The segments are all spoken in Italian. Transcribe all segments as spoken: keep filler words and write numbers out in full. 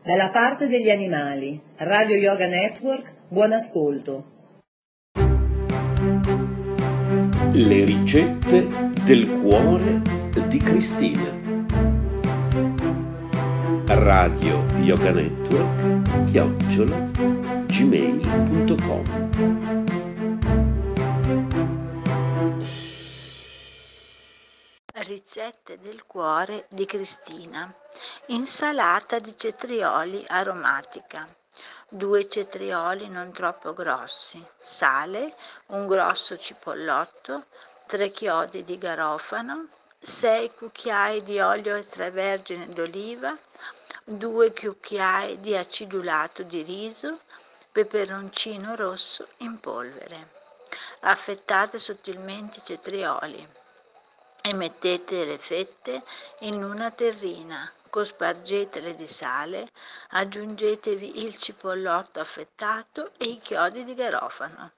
Dalla parte degli animali, Radio Yoga Network, buon ascolto. Le ricette del cuore di Cristina. Radio Yoga Network, chiocciola, gmail punto com. Ricette del cuore di Cristina. Insalata di cetrioli aromatica. Due cetrioli non troppo grossi, sale, un grosso cipollotto, tre chiodi di garofano, sei cucchiai di olio extravergine d'oliva, due cucchiai di acidulato di riso, peperoncino rosso in polvere. Affettate sottilmente i cetrioli e mettete le fette in una terrina, cospargetele di sale, aggiungetevi il cipollotto affettato e i chiodi di garofano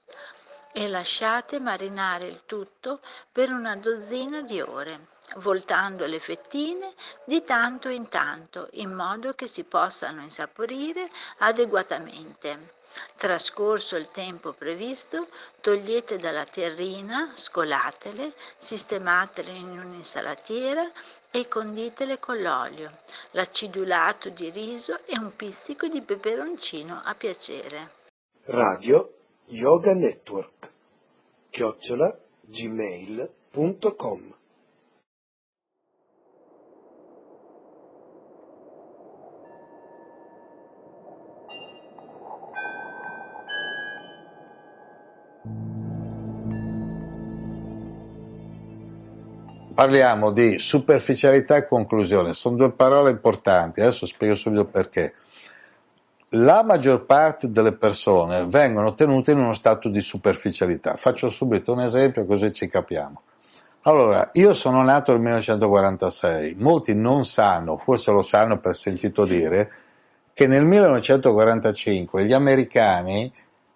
e lasciate marinare il tutto per una dozzina di ore, voltando le fettine di tanto in tanto in modo che si possano insaporire adeguatamente. Trascorso il tempo previsto, togliete dalla terrina, scolatele, sistematele in un'insalatiera e conditele con l'olio, l'acidulato di riso e un pizzico di peperoncino a piacere. Radio Yoga Network, chiocciola gmail punto com. Parliamo di superficialità e conclusione, sono due parole importanti, adesso spiego subito perché. La maggior parte delle persone vengono tenute in uno stato di superficialità. Faccio subito un esempio così ci capiamo. Allora, io sono nato nel millenovecentoquarantasei, molti non sanno, forse lo sanno per sentito dire, che nel millenovecentoquarantacinque gli americani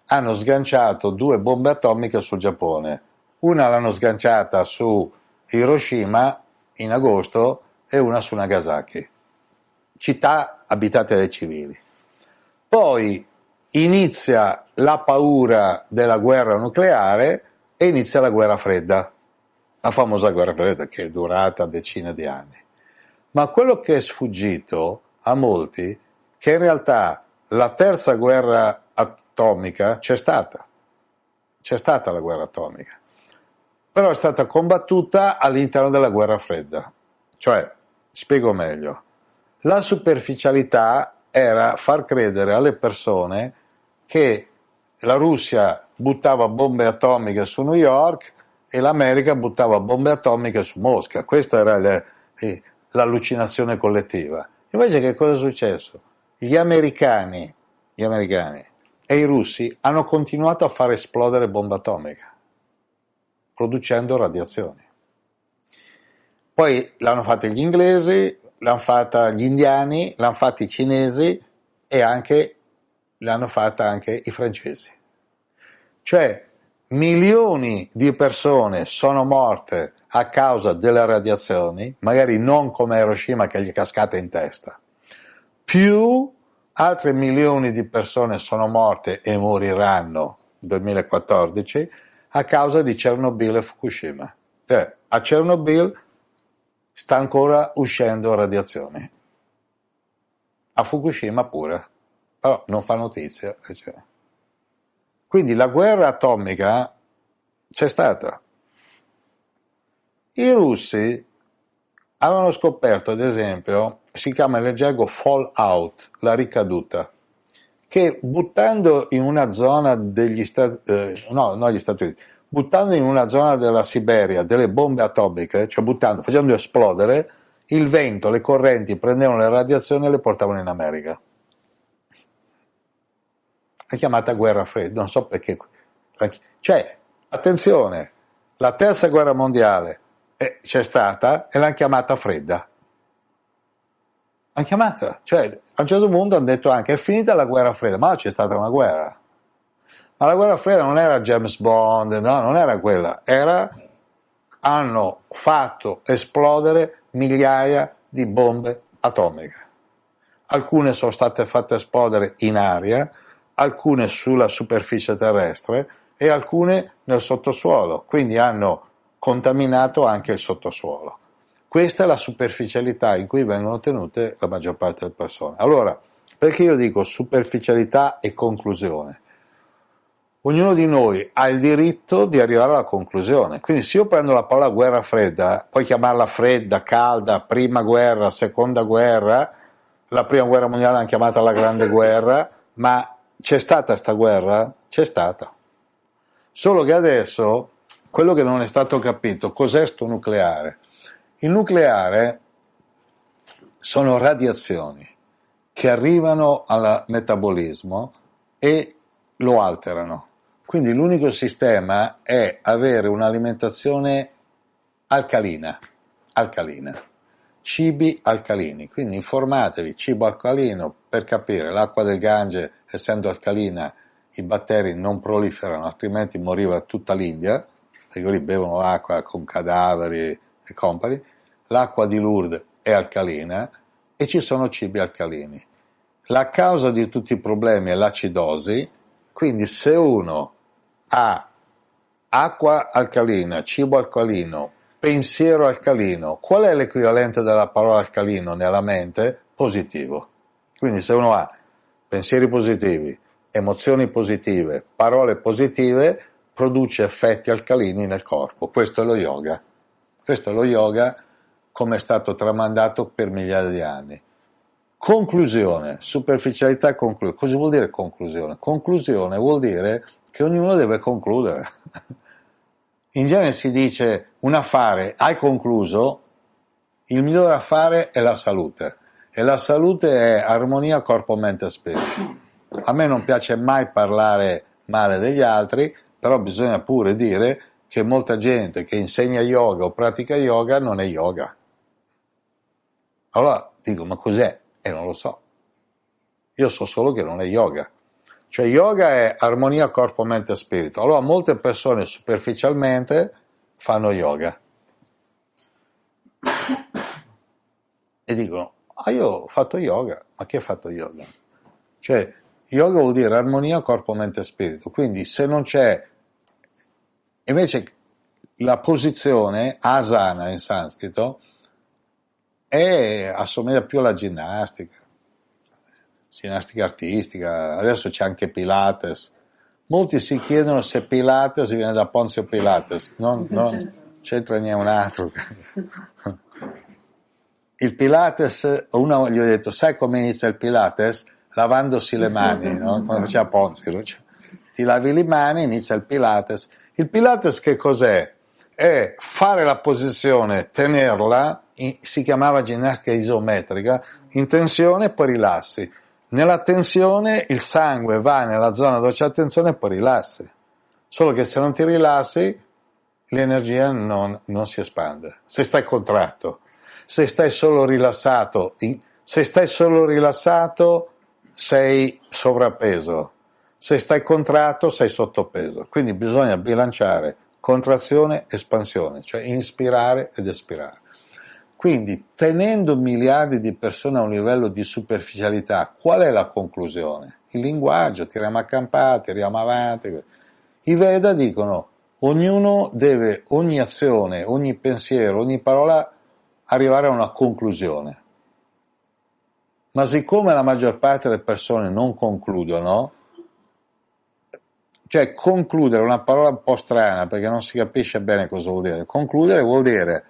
hanno sganciato due bombe atomiche sul Giappone. Una l'hanno sganciata su Hiroshima in agosto e una su Nagasaki, città abitate dai civili. Poi inizia la paura della guerra nucleare e inizia la guerra fredda, la famosa guerra fredda che è durata decine di anni. Ma quello che è sfuggito a molti è che in realtà la terza guerra atomica c'è stata, c'è stata la guerra atomica, però è stata combattuta all'interno della guerra fredda. Cioè, spiego meglio, la superficialità era far credere alle persone che la Russia buttava bombe atomiche su New York e l'America buttava bombe atomiche su Mosca. Questa era le, eh, l'allucinazione collettiva. Invece che cosa è successo? Gli americani, gli americani e i russi hanno continuato a far esplodere bombe atomiche, producendo radiazioni. Poi l'hanno fatta gli inglesi, l'hanno fatta gli indiani, l'hanno fatta i cinesi e anche l'hanno fatta anche i francesi. Cioè milioni di persone sono morte a causa delle radiazioni, magari non come Hiroshima che gli è cascata in testa, più altre milioni di persone sono morte e moriranno nel duemilaquattordici a causa di Chernobyl e Fukushima. Eh, a Chernobyl sta ancora uscendo radiazioni, a Fukushima pure, però non fa notizia. Quindi la guerra atomica c'è stata. I russi avevano scoperto, ad esempio, si chiama nel gergo fallout, la ricaduta, che buttando in una zona degli Stati eh, no, no gli Stati Uniti, buttando in una zona della Siberia delle bombe atomiche, cioè buttando, facendo esplodere, il vento, le correnti prendevano le radiazioni e le portavano in America. È chiamata guerra fredda, non so perché. Cioè, attenzione, la terza guerra mondiale è, c'è stata e l'hanno chiamata fredda. L'hanno chiamata, cioè a un certo punto hanno detto anche è finita la guerra fredda, ma c'è stata una guerra. Ma la guerra fredda non era James Bond, no, non era quella, era hanno fatto esplodere migliaia di bombe atomiche. alcune sono state fatte esplodere in aria, alcune sulla superficie terrestre e alcune nel sottosuolo, quindi hanno contaminato anche il sottosuolo. Questa è la superficialità in cui vengono tenute la maggior parte delle persone. Allora, perché io dico superficialità e conclusione? Ognuno di noi ha il diritto di arrivare alla conclusione. Quindi se io prendo la parola guerra fredda, puoi chiamarla fredda, calda, prima guerra, seconda guerra, la prima guerra mondiale l'hanno chiamata la grande guerra, ma c'è stata sta guerra? C'è stata. Solo che adesso, quello che non è stato capito, cos'è sto nucleare? Il nucleare sono radiazioni che arrivano al metabolismo e lo alterano. Quindi l'unico sistema è avere un'alimentazione alcalina, alcalina, cibi alcalini. Quindi informatevi, cibo alcalino per capire, l'acqua del Gange essendo alcalina i batteri non proliferano, altrimenti moriva tutta l'India, perché lì bevono l'acqua con cadaveri e compagni. L'acqua di Lourdes è alcalina e ci sono cibi alcalini. La causa di tutti i problemi è l'acidosi. Quindi se uno ha acqua alcalina, cibo alcalino, pensiero alcalino, qual è l'equivalente della parola alcalino nella mente? Positivo. Quindi se uno ha pensieri positivi, emozioni positive, parole positive, produce effetti alcalini nel corpo. Questo è lo yoga. Questo è lo yoga come è stato tramandato per migliaia di anni. Conclusione, superficialità e conclusione. Cosa vuol dire conclusione? Conclusione vuol dire che ognuno deve concludere. In genere si dice un affare, hai concluso, il miglior affare è la salute. E la salute è armonia corpo, mente e spirito. A me non piace mai parlare male degli altri, però bisogna pure dire che molta gente che insegna yoga o pratica yoga non è yoga. Allora dico, ma cos'è? E eh, non lo so, io so solo che non è yoga, cioè yoga è armonia corpo, mente e spirito. Allora molte persone superficialmente fanno yoga e dicono, ah io ho fatto yoga, ma che hai fatto yoga? Cioè yoga vuol dire armonia corpo, mente e spirito, quindi se non c'è, invece la posizione asana in sanscrito e assomiglia più alla ginnastica, ginnastica artistica, adesso c'è anche Pilates. Molti si chiedono se Pilates viene da Ponzio Pilates, non, non c'entra niente un altro. Il Pilates, uno gli ho detto, sai come inizia il Pilates? Lavandosi le mani, no? Quando faceva Ponzio, cioè, ti lavi le mani, inizia il Pilates. Il Pilates che cos'è? È fare la posizione, tenerla, si chiamava ginnastica isometrica, in tensione e poi rilassi. Nella tensione il sangue va nella zona dove c'è tensione e poi rilassi. Solo che se non ti rilassi l'energia non, non si espande. Se stai contratto, se stai solo rilassato, se stai solo rilassato sei sovrappeso, se stai contratto sei sottopeso. Quindi bisogna bilanciare contrazione, espansione, cioè inspirare ed espirare. Quindi, tenendo miliardi di persone a un livello di superficialità, qual è la conclusione? Il linguaggio, tiriamo a campare, tiriamo avanti. I Veda dicono, ognuno deve, ogni azione, ogni pensiero, ogni parola, arrivare a una conclusione. Ma siccome la maggior parte delle persone non concludono, cioè concludere è una parola un po' strana, perché non si capisce bene cosa vuol dire. Concludere vuol dire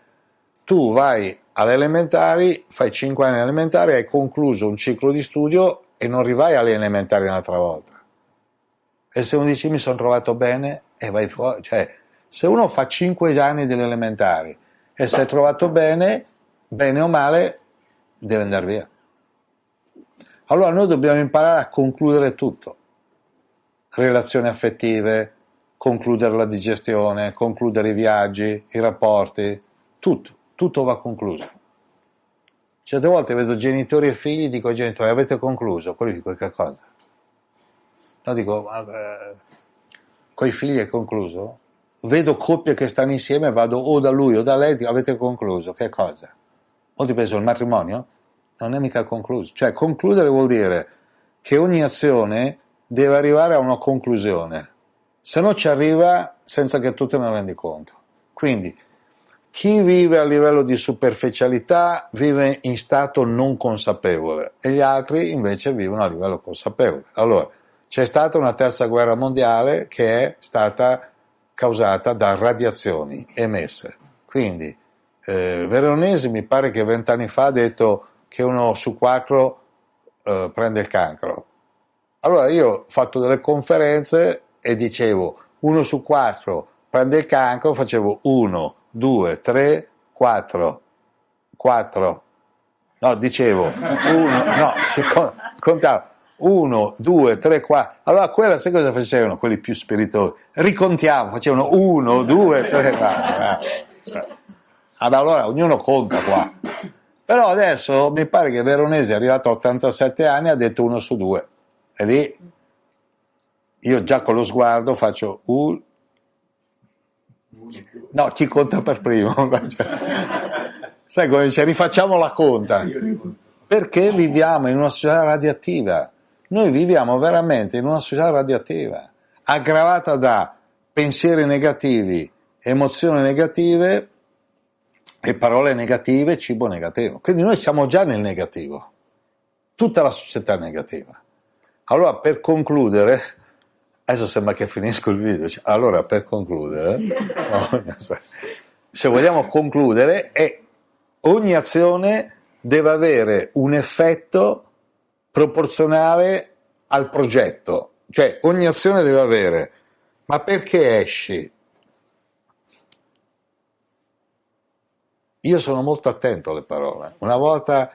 tu vai alle elementari, fai cinque anni elementari, hai concluso un ciclo di studio e non rivai alle elementari un'altra volta. E se uno dice mi sono trovato bene e vai fuori, cioè se uno fa cinque anni delle elementari e si è trovato bene, bene o male, deve andare via. Allora noi dobbiamo imparare a concludere tutto. Relazioni affettive, concludere la digestione, concludere i viaggi, i rapporti, tutto. Tutto va concluso. Certe volte vedo genitori e figli, dico ai genitori, avete concluso? Quelli dico, che cosa? No, dico, coi figli è concluso? Vedo coppie che stanno insieme, vado o da lui o da lei, dico, avete concluso? Che cosa? Molti pensano, il matrimonio? non è mica concluso. Cioè, concludere vuol dire che ogni azione deve arrivare a una conclusione, se no ci arriva senza che tu te ne rendi conto. Quindi chi vive a livello di superficialità vive in stato non consapevole e gli altri invece vivono a livello consapevole. Allora, c'è stata una terza guerra mondiale che è stata causata da radiazioni emesse. Quindi eh, Veronesi mi pare che vent'anni fa ha detto che uno su quattro eh, prende il cancro. Allora io ho fatto delle conferenze e dicevo uno su quattro prende il cancro, facevo uno, due, tre, quattro, quattro, no dicevo uno, no, contavo uno, due, tre, quattro. Allora quella, sai cosa facevano quelli più spiritosi? Ricontiamo, facevano uno, due, tre, quattro. Ah, ma allora ognuno conta qua. Però adesso mi pare che Veronesi è arrivato a ottantasette anni e ha detto uno su due. E lì io già con lo sguardo faccio un... No, chi conta per primo? Sai come dice, rifacciamo la conta. Perché viviamo in una società radioattiva. Noi viviamo veramente in una società radioattiva, aggravata da pensieri negativi, emozioni negative e parole negative, cibo negativo. Quindi noi siamo già nel negativo, tutta la società è negativa. Allora, per concludere, adesso sembra che finisco il video, cioè, allora per concludere, se vogliamo concludere, è ogni azione deve avere un effetto proporzionale al progetto, cioè ogni azione deve avere, ma perché esci? Io sono molto attento alle parole. Una volta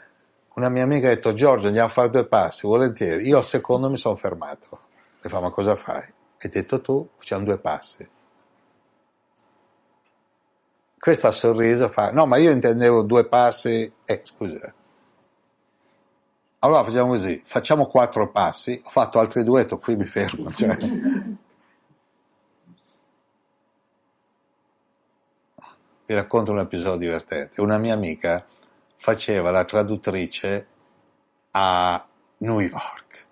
una mia amica ha detto: Giorgio, andiamo a fare due passi, volentieri. Io al secondo mi sono fermato. Le fa: ma cosa fai? Hai detto tu, facciamo due passi. Questa sorriso fa: no, ma io intendevo due passi. Eh, scusa. Allora facciamo così, facciamo quattro passi, ho fatto altri due, detto, qui mi fermo. Cioè. Vi racconto un episodio divertente. Una mia amica faceva la traduttrice a New York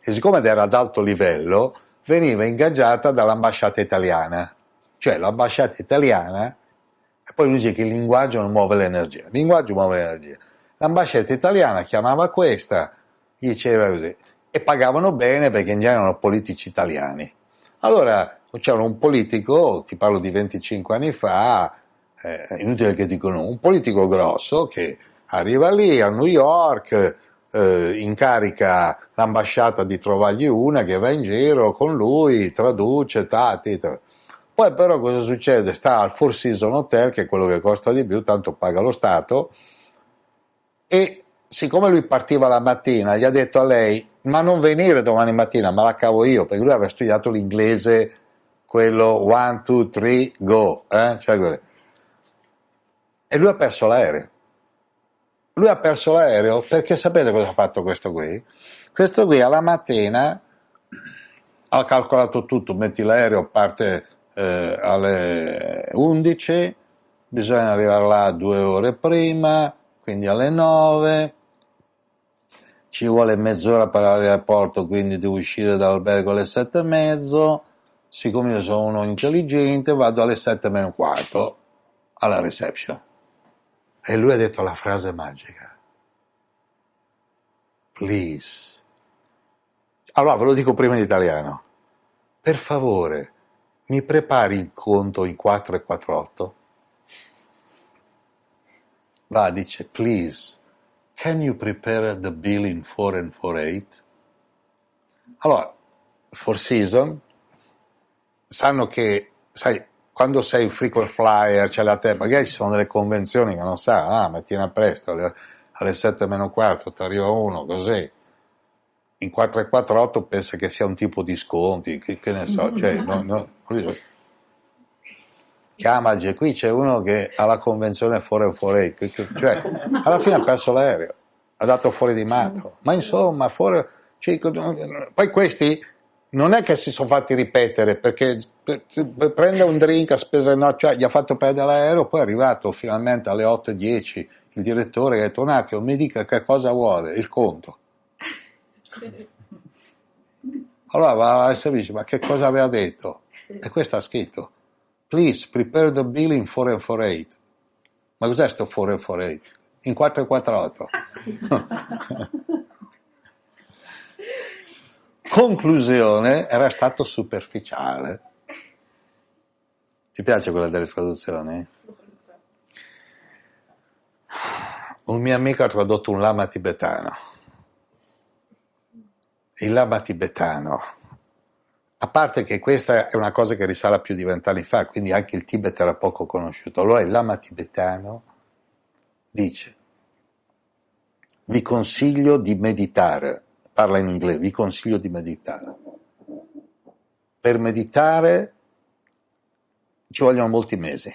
e siccome era ad alto livello veniva ingaggiata dall'ambasciata italiana, cioè l'ambasciata italiana, e poi lui dice che il linguaggio non muove l'energia, il linguaggio muove l'energia, l'ambasciata italiana chiamava questa, gli diceva così, e pagavano bene perché in genere erano politici italiani. Allora c'era un politico, ti parlo di venticinque anni fa, eh, inutile che dicono, un politico grosso che arriva lì a New York, eh, incarica l'ambasciata di trovargli una che va in giro con lui, traduce, tati, tati. Poi però cosa succede? Sta al Four Seasons Hotel, che è quello che costa di più, tanto paga lo Stato, e siccome lui partiva la mattina, gli ha detto a lei: ma non venire domani mattina, ma la cavo io, perché lui aveva studiato l'inglese quello one, two, three, go, eh? Cioè, e lui ha perso l'aereo. Lui ha perso l'aereo perché sapete cosa ha fatto questo qui? Questo qui alla mattina ha calcolato tutto, metti l'aereo, parte eh, alle undici, bisogna arrivare là due ore prima, quindi alle nove, ci vuole mezz'ora per l'aeroporto, quindi devo uscire dall'albergo alle sette e mezzo. Siccome io sono uno intelligente, vado alle sette meno un quarto alla reception. E lui ha detto la frase magica: please. Allora ve lo dico prima in italiano: per favore, mi prepari il conto in quattro e quarantotto? Va, dice: please, can you prepare the bill in four and forty-eight? Allora, Four Seasons, sanno che, sai, quando sei un frequent flyer, c'è la te, magari ci sono delle convenzioni che non sa, ah, mattina presto, alle, alle sette meno quarto ti arriva uno, così, in quattro e quarantotto pensa che sia un tipo di sconti, che, che ne so, cioè, no, no, chiama, dice, qui c'è uno che ha la convenzione fuori fuori, cioè, alla fine ha perso l'aereo, ha dato fuori di matto, ma insomma, fuori, cioè, poi questi... non è che si sono fatti ripetere, perché prende un drink a spesa, no, cioè gli ha fatto perdere l'aereo, poi è arrivato finalmente alle otto e dieci il direttore che ha detto: un attimo, mi dica che cosa vuole, il conto. Allora va alla servizio, ma che cosa aveva detto? E questo ha scritto: please prepare the bill in four and forty-eight. Ma cos'è sto four and forty-eight? In quattro e quarantotto. Conclusione: era stato superficiale. Ti piace quella delle traduzioni? Un mio amico ha tradotto un lama tibetano. Il lama tibetano, a parte che questa è una cosa che risale a più di vent'anni fa, quindi anche il Tibet era poco conosciuto. Allora il lama tibetano dice: vi consiglio di meditare. Parla in inglese, vi consiglio di meditare. Per meditare ci vogliono molti mesi.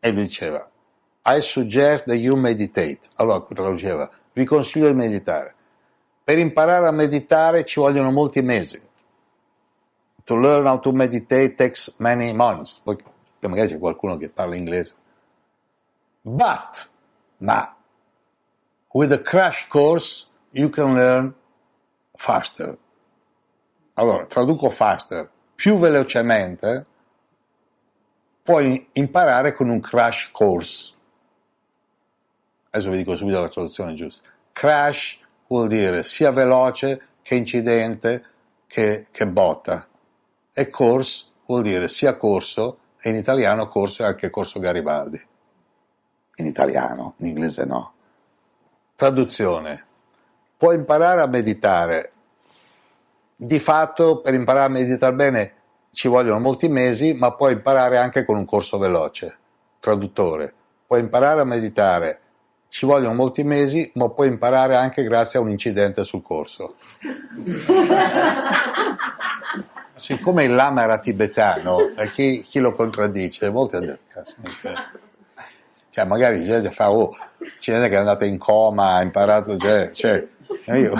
E lui diceva: I suggest that you meditate. Allora traduceva: vi consiglio di meditare. Per imparare a meditare ci vogliono molti mesi. To learn how to meditate takes many months. Poi magari c'è qualcuno che parla inglese. But, ma, with a crash course you can learn faster. Allora, traduco faster. Più velocemente puoi imparare con un crash course. Adesso vi dico subito la traduzione giusta. Crash vuol dire sia veloce che incidente che, che botta. E course vuol dire sia corso, e in italiano corso è anche corso Garibaldi. In italiano, in inglese no. Traduzione: puoi imparare a meditare. Di fatto, per imparare a meditare bene ci vogliono molti mesi, ma puoi imparare anche con un corso veloce. Traduttore: puoi imparare a meditare, ci vogliono molti mesi, ma puoi imparare anche grazie a un incidente sul corso. Siccome il lama era tibetano, e chi, chi lo contraddice? Molti hanno detto. Cioè, magari c'è gente fa: oh, c'è gente che è andata in coma, ha imparato, cioè, cioè io,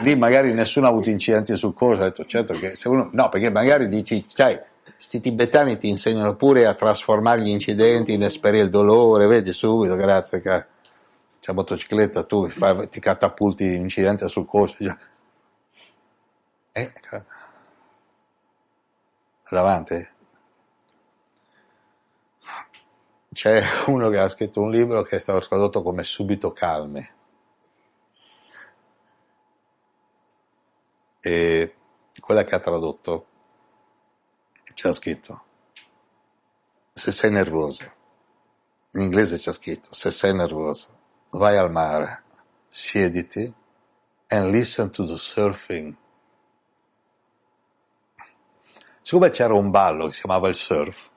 lì magari nessuno ha avuto incidenti sul corso, ha detto certo che se uno, no, perché magari dici, sai, sti tibetani ti insegnano pure a trasformare gli incidenti in esperire il dolore, vedi subito, grazie, c'è la motocicletta, tu fai, ti catapulti incidenti sul corso, cioè. eh, davanti. C'è uno che ha scritto un libro che è stato tradotto come Subito Calmi. E quella che ha tradotto c'è scritto: se sei nervoso, in inglese c'è scritto: se sei nervoso, vai al mare, siediti and listen to the surfing. Siccome c'era un ballo che si chiamava il surf,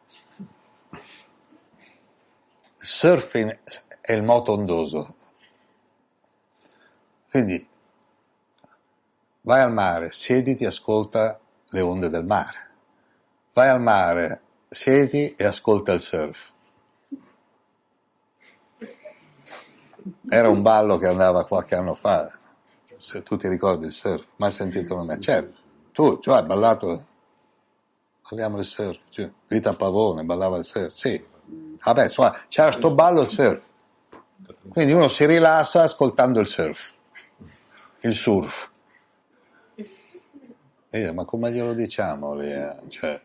surfing è il moto ondoso, quindi vai al mare, siediti e ascolta le onde del mare, vai al mare, siediti e ascolta il surf. Era un ballo che andava qualche anno fa, se tu ti ricordi il surf, mai sentito nome? Certo, tu, cioè, hai ballato, parliamo del surf, cioè, Rita Pavone ballava il surf, sì. Vabbè, insomma, c'era sto ballo, il surf, quindi uno si rilassa ascoltando il surf, il surf. Eh, ma come glielo diciamo lì? Eh? Cioè,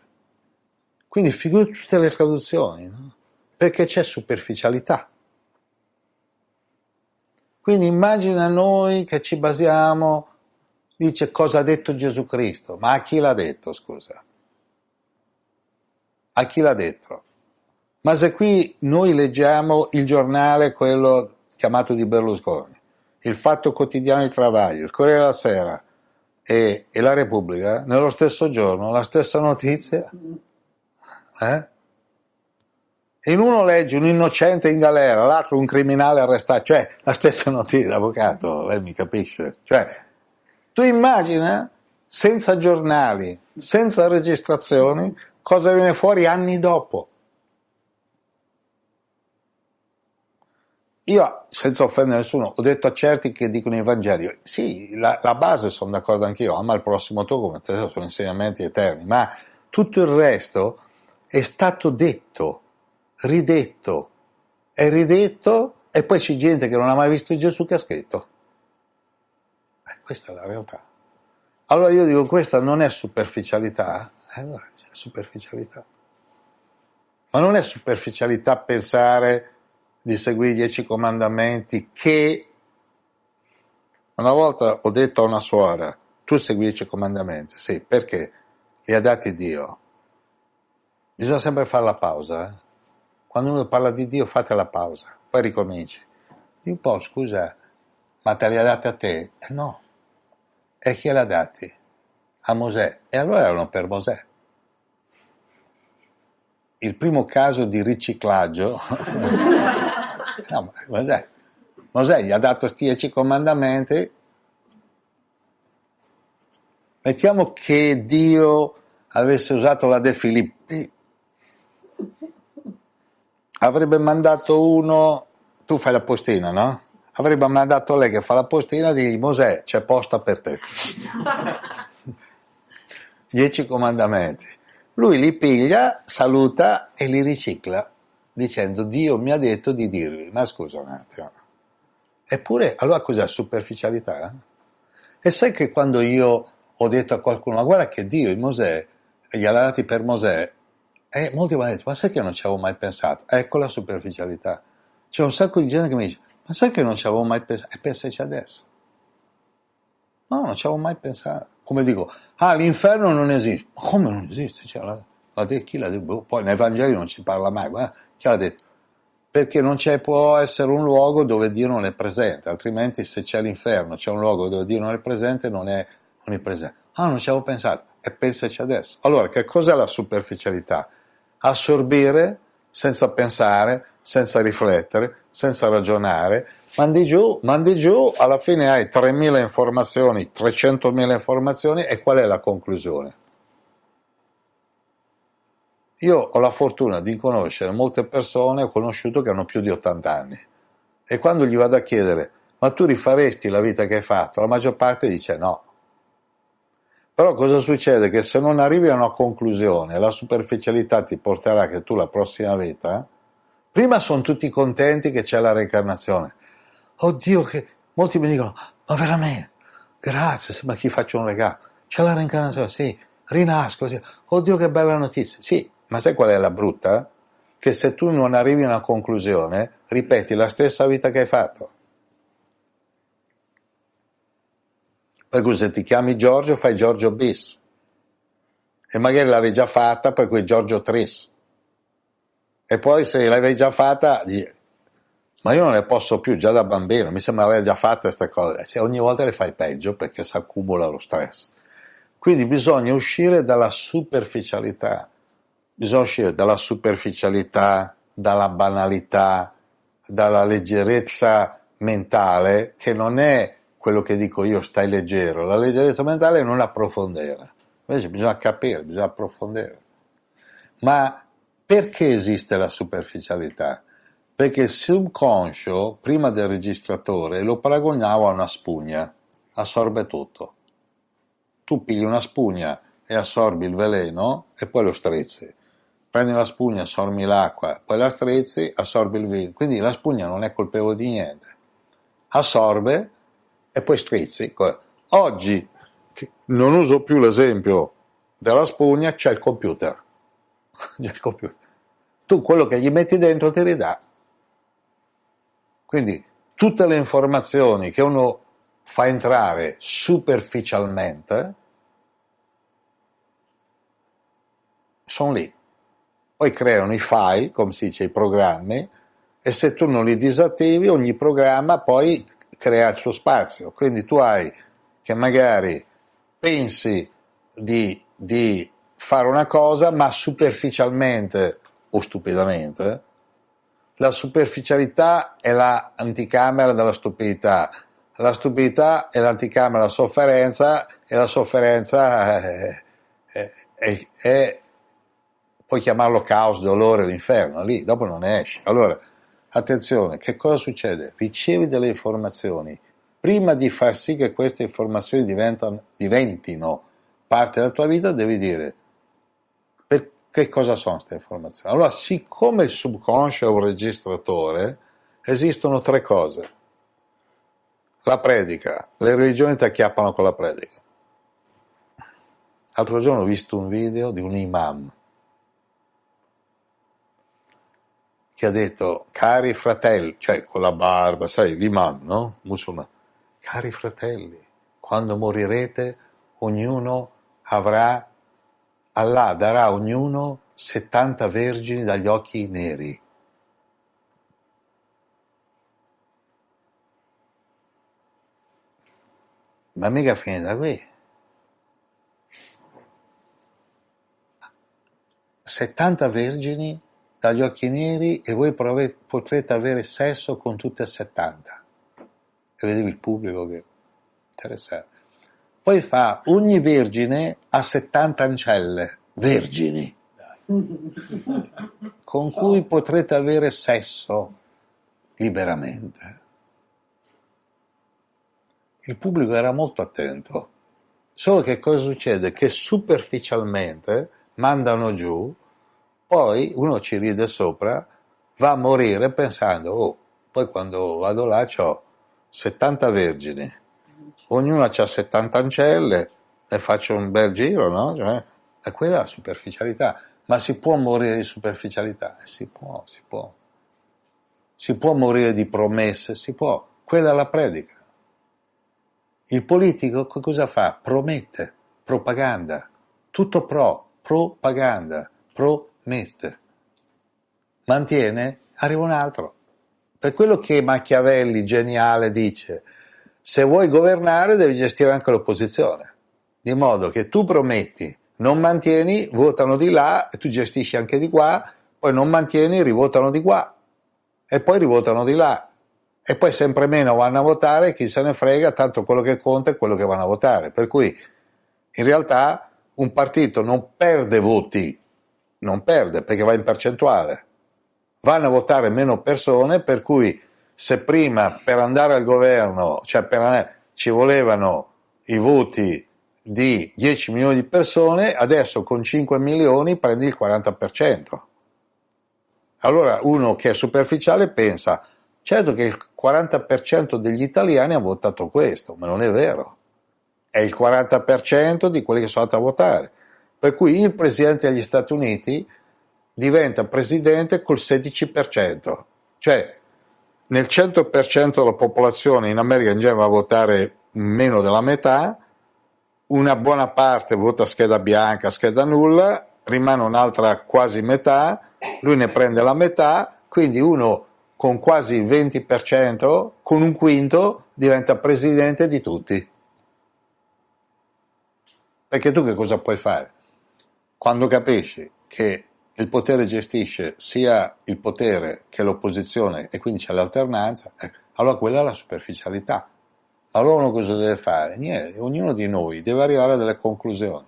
quindi figurati tutte le traduzioni, no? Perché c'è superficialità. Quindi immagina noi che ci basiamo, dice cosa ha detto Gesù Cristo, ma a chi l'ha detto, scusa? A chi l'ha detto? Ma se qui noi leggiamo il giornale, quello chiamato di Berlusconi, il Fatto Quotidiano di Travaglio, il Corriere della Sera e, e la Repubblica, nello stesso giorno, la stessa notizia, eh? In uno legge un innocente in galera, l'altro un criminale arrestato, cioè la stessa notizia, avvocato, lei mi capisce? Cioè, tu immagina, senza giornali, senza registrazioni, cosa viene fuori anni dopo. Io, senza offendere nessuno, ho detto a certi che dicono il Vangelo, sì, la, la base sono d'accordo anche io, ama il prossimo tuo come te, sono insegnamenti eterni, ma tutto il resto è stato detto, ridetto, è ridetto, e poi c'è gente che non ha mai visto Gesù che ha scritto. Eh, questa è la realtà. Allora io dico, questa non è superficialità, allora c'è superficialità. Ma non è superficialità pensare di seguire i dieci comandamenti che... Una volta ho detto a una suora, tu segui i dieci comandamenti, sì, perché li ha dati Dio. Bisogna sempre fare la pausa. Eh? Quando uno parla di Dio fate la pausa, poi ricominci. Dì un po', scusa, ma te li ha dati a te? Eh no. E chi li ha dati? A Mosè. E allora erano per Mosè. Il primo caso di riciclaggio, no, Mosè. Mosè gli ha dato sti dieci comandamenti. Mettiamo che Dio avesse usato la De Filippi, avrebbe mandato uno, tu fai la postina, no? Avrebbe mandato lei che fa la postina e digli Mosè, c'è posta per te. Dieci comandamenti. Lui li piglia, saluta e li ricicla, dicendo Dio mi ha detto di dirvi, ma scusa un attimo. Eppure, allora cos'è? Superficialità? Eh? E sai che quando io ho detto a qualcuno, ma guarda che Dio, il Mosè, gli ha dati per Mosè, e molti mi hanno detto, ma sai che non ci avevo mai pensato? Ecco la superficialità. C'è un sacco di gente che mi dice, ma sai che non ci avevo mai pensato? E pensaci adesso. No, non ci avevo mai pensato. Come dico, ah, l'inferno non esiste. Ma come non esiste? Cioè, la, la de, chi la de, poi nei Vangeli non ci parla mai, ma chi l'ha detto? Perché non c'è, può essere un luogo dove Dio non è presente, altrimenti se c'è l'inferno, c'è un luogo dove Dio non è presente, non è, non è presente. Ah, non ci avevo pensato, e pensaci adesso. Allora, che cos'è la superficialità? Assorbire senza pensare, senza riflettere, senza ragionare. Mandi giù, mandi giù, alla fine hai tremila informazioni, trecentomila informazioni, e qual è la conclusione? Io ho la fortuna di conoscere molte persone, ho conosciuto che hanno più di ottanta anni, e quando gli vado a chiedere, ma tu rifaresti la vita che hai fatto? La maggior parte dice no. Però cosa succede? Che se non arrivi a una conclusione, la superficialità ti porterà che tu la prossima vita, prima sono tutti contenti che c'è la reincarnazione. Oddio, che molti mi dicono, ma veramente, grazie, sembra che faccio un regalo, c'è la reincarnazione, sì, rinasco, sì. Oddio che bella notizia, sì, ma sai qual è la brutta? Che se tu non arrivi a una conclusione, ripeti la stessa vita che hai fatto. Per cui se ti chiami Giorgio, fai Giorgio bis, e magari l'avevi già fatta, per cui Giorgio tris, e poi se l'avevi già fatta, dici, ma io non le posso più, già da bambino, mi sembra aver già fatto queste cose. Cioè, ogni volta le fai peggio perché si accumula lo stress. Quindi bisogna uscire dalla superficialità, bisogna uscire dalla superficialità, dalla banalità, dalla leggerezza mentale, che non è quello che dico io, stai leggero. La leggerezza mentale è non approfondire, invece bisogna capire, bisogna approfondire. Ma perché esiste la superficialità? Perché il subconscio, prima del registratore, lo paragonavo a una spugna, assorbe tutto. Tu pigli una spugna e assorbi il veleno e poi lo strizzi. Prendi la spugna, assorbi l'acqua, poi la strizzi, assorbi il vino. Quindi la spugna non è colpevole di niente. Assorbe e poi strizzi. Oggi, che non uso più l'esempio della spugna, c'è il computer. C'è il computer. Tu quello che gli metti dentro ti ridà. Quindi tutte le informazioni che uno fa entrare superficialmente sono lì, poi creano i file, come si dice, i programmi, e se tu non li disattivi ogni programma poi crea il suo spazio, quindi tu hai che magari pensi di, di fare una cosa ma superficialmente o stupidamente. La superficialità è la anticamera della stupidità, la stupidità è l'anticamera della sofferenza, e la sofferenza è, è, è, è puoi chiamarlo caos, dolore, l'inferno, lì dopo non ne esci. Allora Attenzione, che cosa succede? Ricevi delle informazioni. Prima di far sì che queste informazioni diventano, diventino parte della tua vita, devi dire per che cosa sono queste informazioni. Allora, siccome il subconscio è un registratore, esistono tre cose. La predica. Le religioni ti acchiappano con la predica. L'altro giorno ho visto un video di un imam che ha detto, cari fratelli, cioè con la barba, sai, l'imam, no? Musulmano. Cari fratelli, quando morirete ognuno avrà, Allah darà a ognuno settanta vergini dagli occhi neri. Ma mica fine da qui. settanta vergini dagli occhi neri e voi prov- potrete avere sesso con tutte e settanta. E vedevi il pubblico che interessava. Poi fa, ogni vergine ha settanta ancelle, vergini, con cui potrete avere sesso liberamente. Il pubblico era molto attento, solo che cosa succede? Che superficialmente mandano giù, poi uno ci ride sopra, va a morire pensando, oh, poi quando vado là c'ho settanta vergini, ognuna c'ha settanta ancelle e faccio un bel giro, no? Cioè, è quella la superficialità, ma si può morire di superficialità? Si può, si può. Si può morire di promesse? Si può. Quella è la predica. Il politico cosa fa? Promette, propaganda, tutto pro, propaganda, promette, mantiene, arriva un altro. Per quello che Machiavelli, geniale, dice, se vuoi governare devi gestire anche l'opposizione, di modo che tu prometti, non mantieni, votano di là, e tu gestisci anche di qua, poi non mantieni, rivotano di qua, e poi rivotano di là. E poi sempre meno vanno a votare, chi se ne frega, tanto quello che conta è quello che vanno a votare. Per cui in realtà un partito non perde voti, non perde perché va in percentuale. Vanno a votare meno persone, per cui se prima per andare al governo, cioè per, ci volevano i voti di dieci milioni di persone, adesso con cinque milioni prendi il quaranta per cento. Allora uno che è superficiale pensa, certo che il quaranta per cento degli italiani ha votato questo, ma non è vero. È il quaranta per cento di quelli che sono andati a votare. Per cui il presidente degli Stati Uniti diventa presidente col sedici per cento. Cioè, nel cento per cento della popolazione in America in genere va a votare meno della metà, una buona parte vota scheda bianca, scheda nulla, rimane un'altra quasi metà, lui ne prende la metà, quindi uno con quasi il venti per cento, con un quinto, diventa presidente di tutti. Perché tu che cosa puoi fare? Quando capisci che il potere gestisce sia il potere che l'opposizione e quindi c'è l'alternanza, allora quella è la superficialità. Allora uno cosa deve fare? Niente, ognuno di noi deve arrivare a delle conclusioni.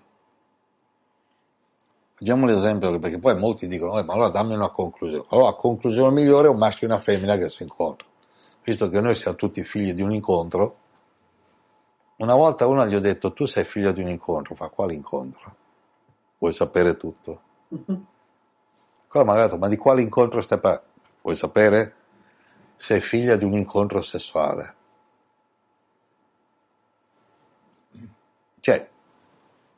Facciamo l'esempio, perché poi molti dicono, eh, ma allora dammi una conclusione. Allora la conclusione migliore è un maschio e una femmina che si incontrano. Visto che noi siamo tutti figli di un incontro, una volta uno gli ho detto, tu sei figlio di un incontro, fa quale incontro? Vuoi sapere tutto? Uh-huh. Quello mi ha detto, ma di quale incontro stai parlando? Vuoi sapere? Sei figlia di un incontro sessuale. Cioè,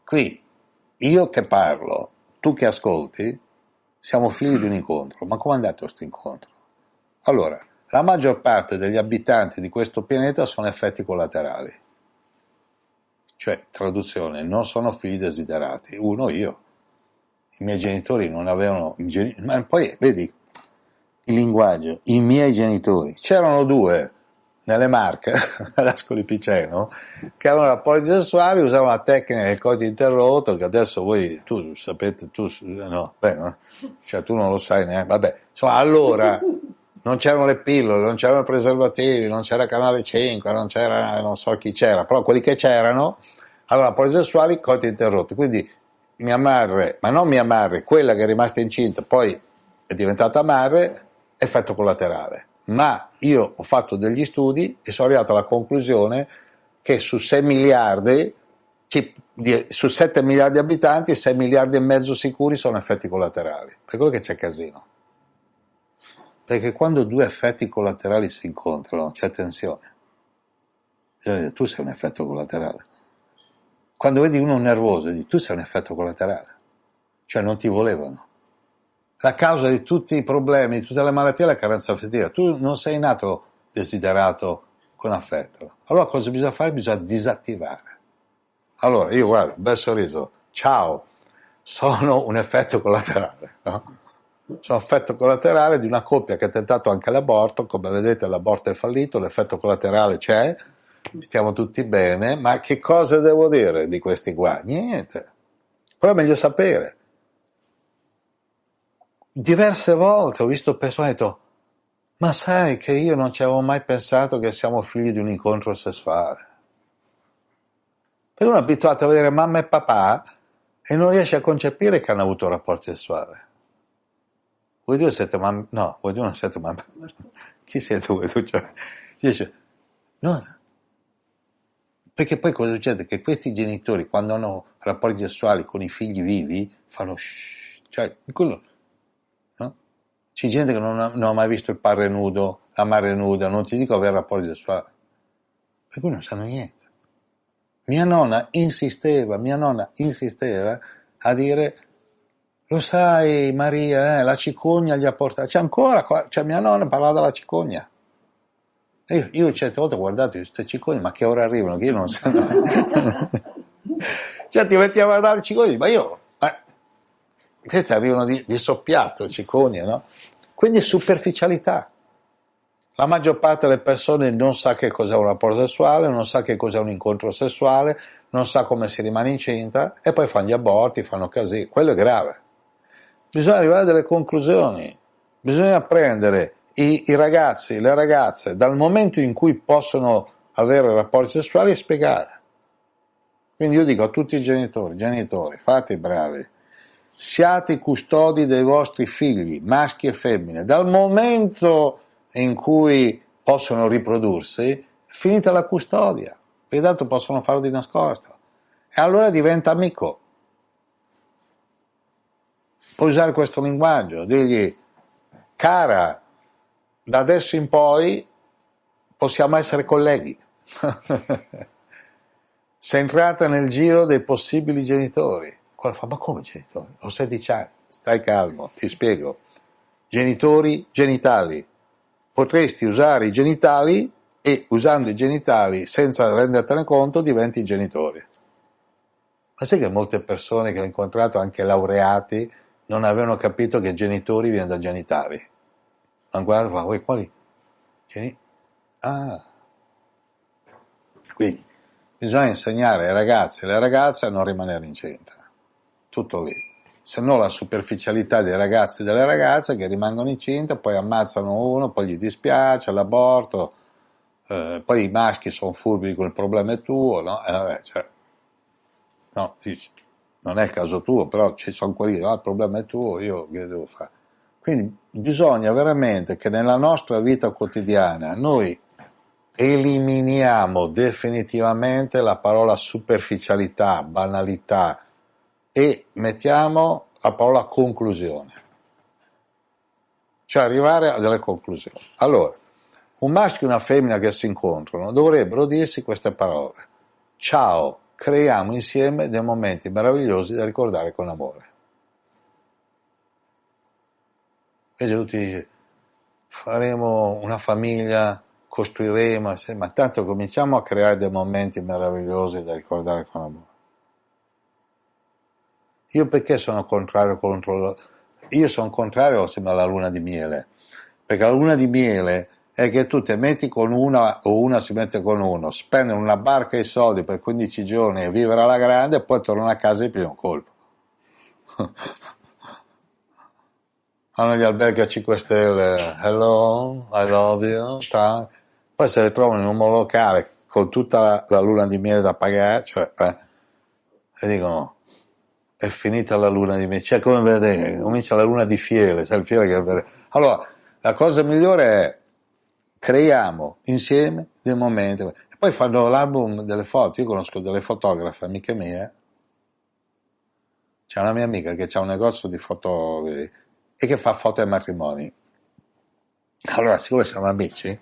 qui, io che parlo, tu che ascolti, siamo figli di un incontro. Ma come è andato questo incontro? Allora, la maggior parte degli abitanti di questo pianeta sono effetti collaterali. Cioè, traduzione, non sono figli desiderati. Uno, io. I miei genitori non avevano... Ma poi, vedi, il linguaggio. I miei genitori. C'erano due nelle Marche, all'Ascoli Piceno, che avevano rapporti sessuali, usavano la tecnica del codice interrotto, che adesso voi, tu sapete, tu, no, beh, no, cioè tu non lo sai neanche, vabbè, insomma, allora, non c'erano le pillole, non c'erano i preservativi, non c'era Canale cinque, non c'era, non so chi c'era, però quelli che c'erano, allora, rapporti sessuali, codice interrotto, quindi mia madre, ma non mia madre, quella che è rimasta incinta, poi è diventata madre, effetto collaterale, ma io ho fatto degli studi e sono arrivato alla conclusione che su sei miliardi, su sette miliardi di abitanti, sei miliardi e mezzo sicuri sono effetti collaterali. Per quello che c'è casino, perché quando due effetti collaterali si incontrano c'è tensione. Bisogna dire, tu sei un effetto collaterale. Quando vedi uno nervoso, dici, tu sei un effetto collaterale, cioè non ti volevano. La causa di tutti i problemi, di tutte le malattie è la carenza affettiva. Tu non sei nato desiderato con affetto. Allora cosa bisogna fare? Bisogna disattivare. Allora io, guarda, bel sorriso, ciao, sono un effetto collaterale, no? Sono effetto collaterale di una coppia che ha tentato anche l'aborto, come vedete l'aborto è fallito, l'effetto collaterale c'è, stiamo tutti bene, ma che cosa devo dire di questi qua? Niente, però è meglio sapere. Diverse volte ho visto persone che hanno detto, ma sai che io non ci avevo mai pensato che siamo figli di un incontro sessuale. Perché uno è abituato a vedere mamma e papà e non riesce a concepire che hanno avuto un rapporto sessuale. Voi due siete mamma? No, voi due non siete mamma. Chi siete voi due? Cioè, dice, no. Perché poi cosa succede? Che questi genitori, quando hanno rapporti sessuali con i figli vivi, fanno shhh, cioè quello, no? C'è gente che non ha, non ha mai visto il padre nudo, la madre nuda, non ti dico avere rapporti sessuali, per cui non sanno niente. Mia nonna insisteva, mia nonna insisteva a dire, lo sai Maria, eh, la cicogna gli ha portato, c'è ancora, cioè mia nonna parlava della cicogna. Io, io certe volte ho guardato queste cicogne, ma che ora arrivano? Che io non so. Cioè ti metti a guardare le cicogne, ma io... Eh, queste arrivano di, di soppiatto, cicogne, no? Quindi superficialità. La maggior parte delle persone non sa che cos'è un rapporto sessuale, non sa che cos'è un incontro sessuale, non sa come si rimane incinta e poi fanno gli aborti, fanno casino. Quello è grave. Bisogna arrivare a delle conclusioni. Bisogna prendere... I, i ragazzi, le ragazze, dal momento in cui possono avere rapporti sessuali, e spiegare. Quindi io dico a tutti i genitori, genitori, fate i bravi, siate i custodi dei vostri figli, maschi e femmine, dal momento in cui possono riprodursi, finita la custodia, perché tanto possono farlo di nascosto, e allora diventa amico. Puoi usare questo linguaggio, dirgli, cara, da adesso in poi possiamo essere colleghi. Sei entrata nel giro dei possibili genitori. Quello fa, ma come genitori? Ho sedici anni, stai calmo, ti spiego. Genitori, genitali. Potresti usare i genitali e usando i genitali senza rendertene conto diventi genitori. Ma sai che molte persone che ho incontrato, anche laureati, non avevano capito che genitori viene da genitali. Ma guarda, ma voi quali? Geni- ah. Quindi bisogna insegnare ai ragazzi e alle ragazze a non rimanere incinta. Tutto lì. Se no la superficialità dei ragazzi e delle ragazze che rimangono incinte, poi ammazzano uno, poi gli dispiace, l'aborto, eh, poi i maschi sono furbi, quel problema è tuo, no? Eh, vabbè, cioè, no, non è il caso tuo, però ci sono quelli che, no, il problema è tuo, io che devo fare? Quindi bisogna veramente che nella nostra vita quotidiana noi eliminiamo definitivamente la parola superficialità, banalità e mettiamo la parola conclusione. Cioè arrivare a delle conclusioni. Allora, un maschio e una femmina che si incontrano dovrebbero dirsi queste parole. Ciao, creiamo insieme dei momenti meravigliosi da ricordare con amore. Invece tutti dicono, faremo una famiglia, costruiremo, ma tanto cominciamo a creare dei momenti meravigliosi da ricordare con amore. Io perché sono contrario contro lo, io sono contrario sembra alla luna di miele, perché la luna di miele è che tu ti metti con una o una si mette con uno, spende una barca i soldi per quindici giorni e vivere alla grande e poi torna a casa e prende un colpo. Hanno gli alberghi a cinque stelle, hello, I love you, ta. Poi se le trovano in un monolocale con tutta la, la luna di miele da pagare, cioè, eh, e dicono, è finita la luna di miele, cioè come vedete, comincia la luna di fiele, c'è cioè il fiele che... Allora, La cosa migliore è creiamo insieme dei momenti. E poi fanno l'album delle foto. Io conosco delle fotografe, amiche mie. C'è una mia amica che ha un negozio di foto e che fa foto ai matrimoni. Allora, siccome siamo amici, io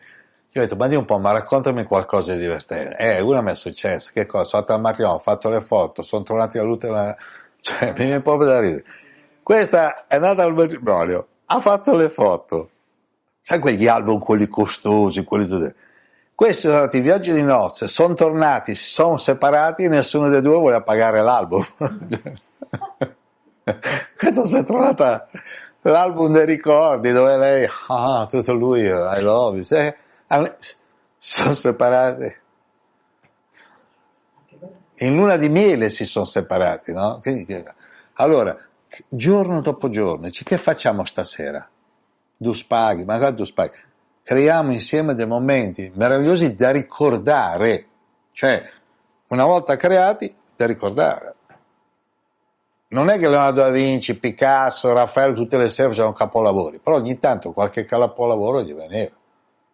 ho detto, ma di un po', ma raccontami qualcosa di divertente. Eh, una mi è successa, che cosa? Sono andato al matrimonio, ho fatto le foto, sono tornati all'ultima, cioè, mi viene proprio da ridere. Questa è andata al matrimonio, ha fatto le foto. Sai quegli album, quelli costosi, quelli tutti. Questi sono andati in viaggio di nozze, sono tornati, si sono separati e nessuno dei due voleva pagare l'album. Questa si è trovata... l'album dei ricordi dove lei, ah, tutto lui, I love you, sono separati. In luna di miele si sono separati, no? Allora, giorno dopo giorno, che facciamo stasera? Due spaghi, magari due spaghi. Creiamo insieme dei momenti meravigliosi da ricordare, cioè una volta creati, da ricordare. Non è che Leonardo da Vinci, Picasso, Raffaello tutte le sere facevano capolavori, però ogni tanto qualche capolavoro gli veniva.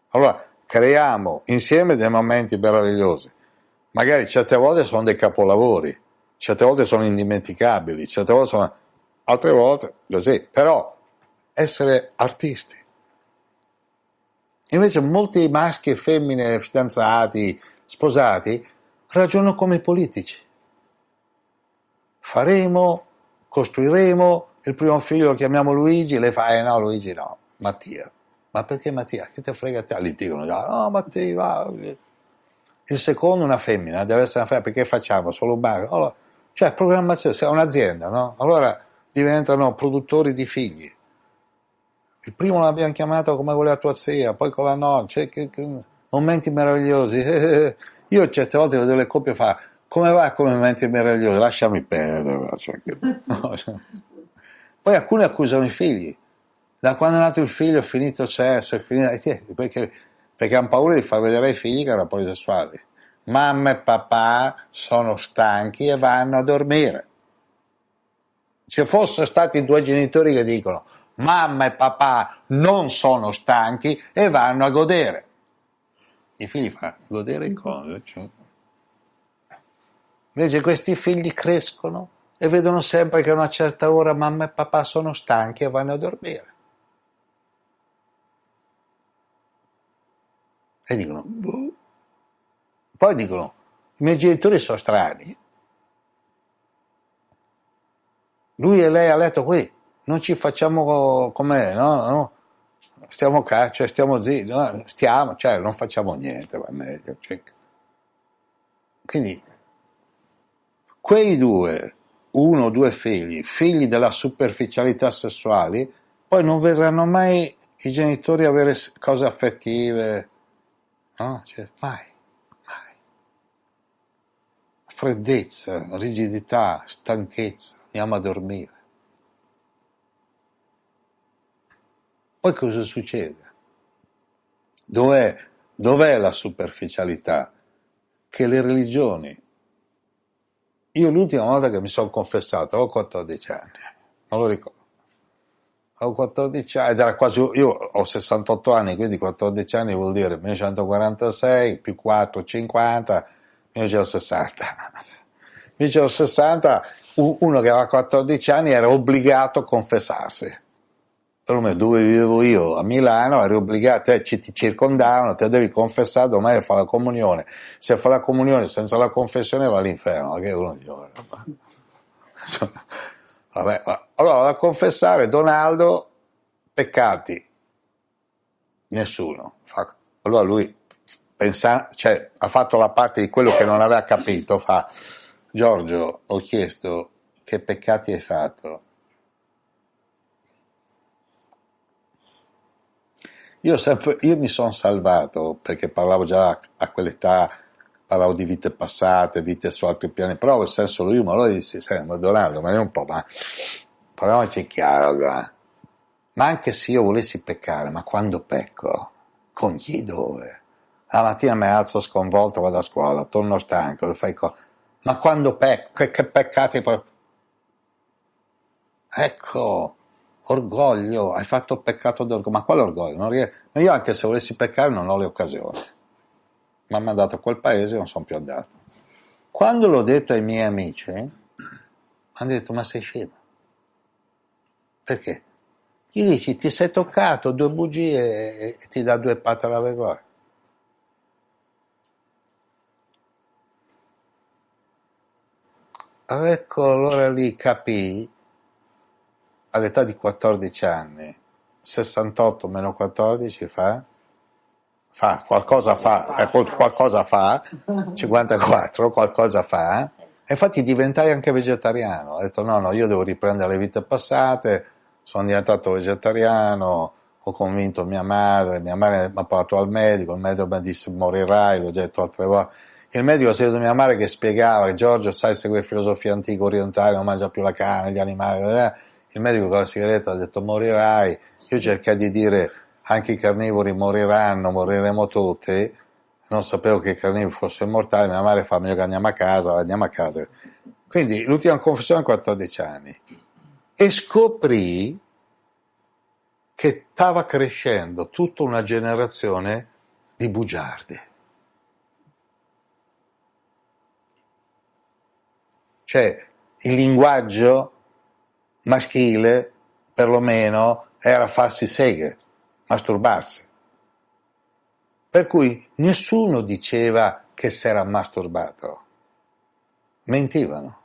Allora creiamo insieme dei momenti meravigliosi. Magari certe volte sono dei capolavori, certe volte sono indimenticabili, certe volte sono altre volte così. Però essere artisti. Invece molti maschi e femmine, fidanzati, sposati, ragionano come politici. Faremo, costruiremo, il primo figlio lo chiamiamo Luigi, lei fa, eh no Luigi no, Mattia. Ma perché Mattia? Che te frega te? Litigano già, no Mattia, va. Il secondo una femmina, deve essere una femmina, perché facciamo solo un bar? Allora, cioè programmazione, è un'azienda, no? Allora diventano produttori di figli. Il primo l'abbiamo chiamato come voleva tua zia, poi con la nonna, cioè, che, che, momenti meravigliosi. Io certe volte vedo le coppie fa. Come va? Come momenti meravigliosi? Lasciami perdere. Cioè che... no. Poi alcuni accusano i figli. Da quando è nato il figlio è finito il sesso, è finito... Perché, perché hanno paura di far vedere ai figli che erano polisessuali. Mamma e papà sono stanchi e vanno a dormire. Se fossero stati due genitori che dicono mamma e papà non sono stanchi e vanno a godere. I figli fanno godere in cosa? Cioè... Invece questi figli crescono e vedono sempre che a una certa ora mamma e papà sono stanchi e vanno a dormire. E dicono, boh. Poi dicono, i miei genitori sono strani. Lui e lei a letto qui, non ci facciamo com'è, no? no? Stiamo caccia, cioè stiamo zitti, no? stiamo, cioè non facciamo niente, va meglio. Cioè. Quindi... Quei due, uno o due figli, figli della superficialità sessuale, poi non vedranno mai i genitori avere cose affettive, no? Cioè, mai, mai. Freddezza, rigidità, stanchezza, andiamo a dormire. Poi cosa succede? Dov'è, dov'è la superficialità? Che le religioni... Io l'ultima volta che mi sono confessato avevo quattordici anni, non lo ricordo. Avevo quattordici anni, ed era quasi, io ho sessantotto anni, quindi quattordici anni vuol dire millenovecentoquarantasei più quattro, cinquanta, millenovecentosessanta. millenovecentosessanta, uno che aveva quattordici anni era obbligato a confessarsi. Perlomeno dove vivevo io, a Milano, eri obbligato, eh, ci, ti circondavano, te devi confessare, domani fa la comunione. Se fa la comunione senza la confessione va all'inferno, perché uno dice, vabbè, allora vado a confessare, Donaldo, peccati, nessuno. Allora lui pensa, cioè, ha fatto la parte di quello che non aveva capito, fa, Giorgio, ho chiesto che peccati hai fatto. Io, sempre, io mi sono salvato perché parlavo già a quell'età, parlavo di vite passate, vite su altri piani, però nel senso lui, ma allora dissi, sai, ma Donaldo, ma è un po', ma parliamoci chiaro, allora. Ma anche se io volessi peccare, ma quando pecco? Con chi dove? La mattina mi alzo sconvolto, vado a scuola, torno stanco, lo fai co- ma quando pecco? Che, che peccati? Ecco, orgoglio, hai fatto peccato d'orgoglio, ma quale orgoglio? Non ries- io anche se volessi peccare non ho le occasioni, mi ha mandato a quel paese e non sono più andato. Quando l'ho detto ai miei amici, mi hanno detto, ma sei scemo, perché? Gli dici, ti sei toccato, due bugie e, e ti dà due patte alla vergogna. Ecco, allora lì capì, all'età di quattordici anni, sessantotto meno quattordici fa, fa, qualcosa fa, eh, qualcosa fa, cinquantaquattro, qualcosa fa, e infatti diventai anche vegetariano, ho detto no, no, io devo riprendere le vite passate, sono diventato vegetariano, ho convinto mia madre, mia madre mi ha portato al medico, il medico mi disse morirai, l'ho detto altre volte. Il medico si è detto mia madre che spiegava che Giorgio, sai, segue filosofia antica orientale, non mangia più la carne, gli animali, eh? Il medico con la sigaretta ha detto morirai, io cercai di dire anche i carnivori moriranno, moriremo tutti, non sapevo che i carnivori fossero immortali, mia madre fa meglio che andiamo a casa, andiamo a casa. Quindi l'ultima confessione a quattordici anni e scoprì che stava crescendo tutta una generazione di bugiardi. Cioè, il linguaggio maschile, perlomeno, era farsi seghe, masturbarsi. Per cui nessuno diceva che si era masturbato. Mentivano.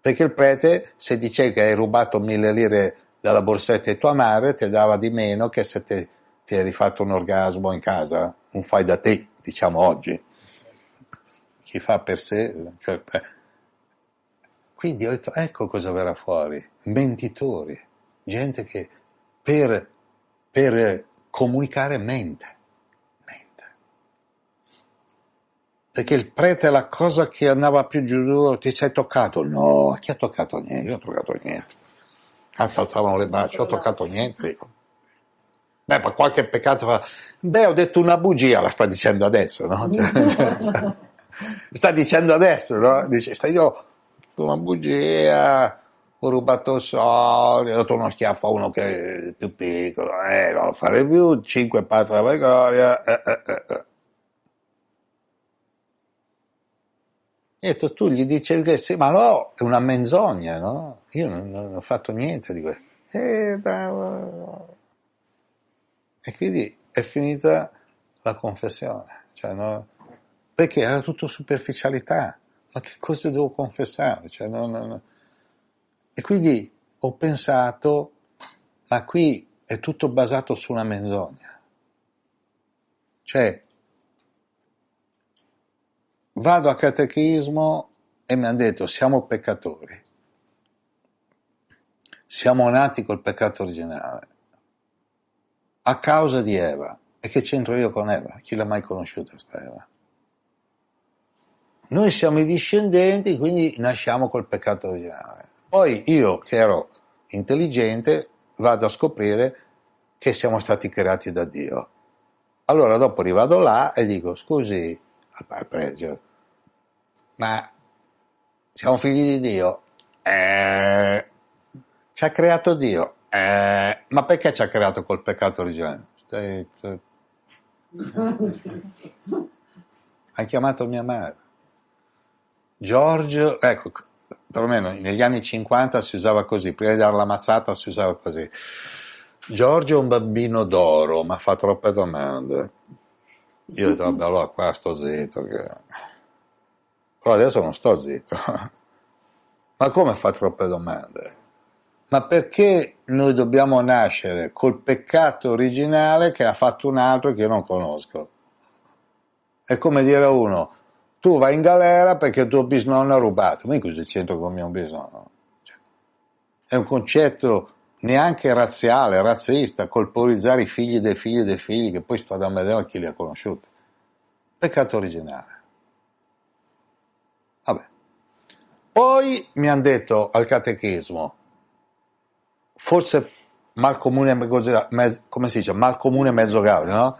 Perché il prete, se dicevi che hai rubato mille lire dalla borsetta di tua madre, ti dava di meno che se te, ti eri fatto un orgasmo in casa, un fai da te, diciamo oggi. Chi fa per sé... Cioè, quindi ho detto, ecco cosa verrà fuori, mentitori, gente che per, per comunicare mente, mente. Perché il prete è la cosa che andava più giù, ti sei toccato? No, chi ha toccato niente? Io non ho toccato niente. Anzi, alzavano le braccia, ho toccato niente. Dico. Beh, ma qualche peccato fa... Beh, ho detto una bugia, la sta dicendo adesso, no? Sta dicendo adesso, no? Dice, sta io... una bugia, ho rubato soldi, ho dato uno schiaffo a uno che è più piccolo, eh, non lo farei più, cinque patte alla vergogna. Eh, eh, eh. E tu, tu gli dicevi che sì, ma no, è una menzogna, no? Io non, non ho fatto niente di questo. Eh, e quindi è finita la confessione, cioè, no? Perché era tutto superficialità. Ma che cosa devo confessare? Cioè, no, no, no. E quindi ho pensato, ma qui è tutto basato su una menzogna. Cioè, vado a catechismo e mi hanno detto, siamo peccatori. Siamo nati col peccato originale. A causa di Eva. E che c'entro io con Eva? Chi l'ha mai conosciuta sta Eva? Noi siamo i discendenti, quindi nasciamo col peccato originale. Poi io, che ero intelligente, vado a scoprire che siamo stati creati da Dio. Allora dopo rivado là e dico, scusi, al pregio, ma siamo figli di Dio? Eh, ci ha creato Dio? Eh, ma perché ci ha creato col peccato originale? Stai, stai. Ha chiamato mia madre. Giorgio, ecco, perlomeno negli anni cinquanta si usava così, prima di dare la mazzata si usava così. Giorgio è un bambino d'oro, ma fa troppe domande. Io ho detto, vabbè, allora qua sto zitto. Che... Però adesso non sto zitto. Ma come fa troppe domande? Ma perché noi dobbiamo nascere col peccato originale che ha fatto un altro che io non conosco? È come dire a uno... Tu vai in galera perché tuo bisnonno ha rubato. Ma io cosa c'entro con mio bisnonno? Cioè, è un concetto neanche razziale, razzista, colpevolizzare i figli dei figli dei figli, che poi sto ad ammettere chi li ha conosciuti. Peccato originale. Vabbè. Poi mi hanno detto al catechismo, forse mal comune, come si dice, mal comune mezzo gaudio, no?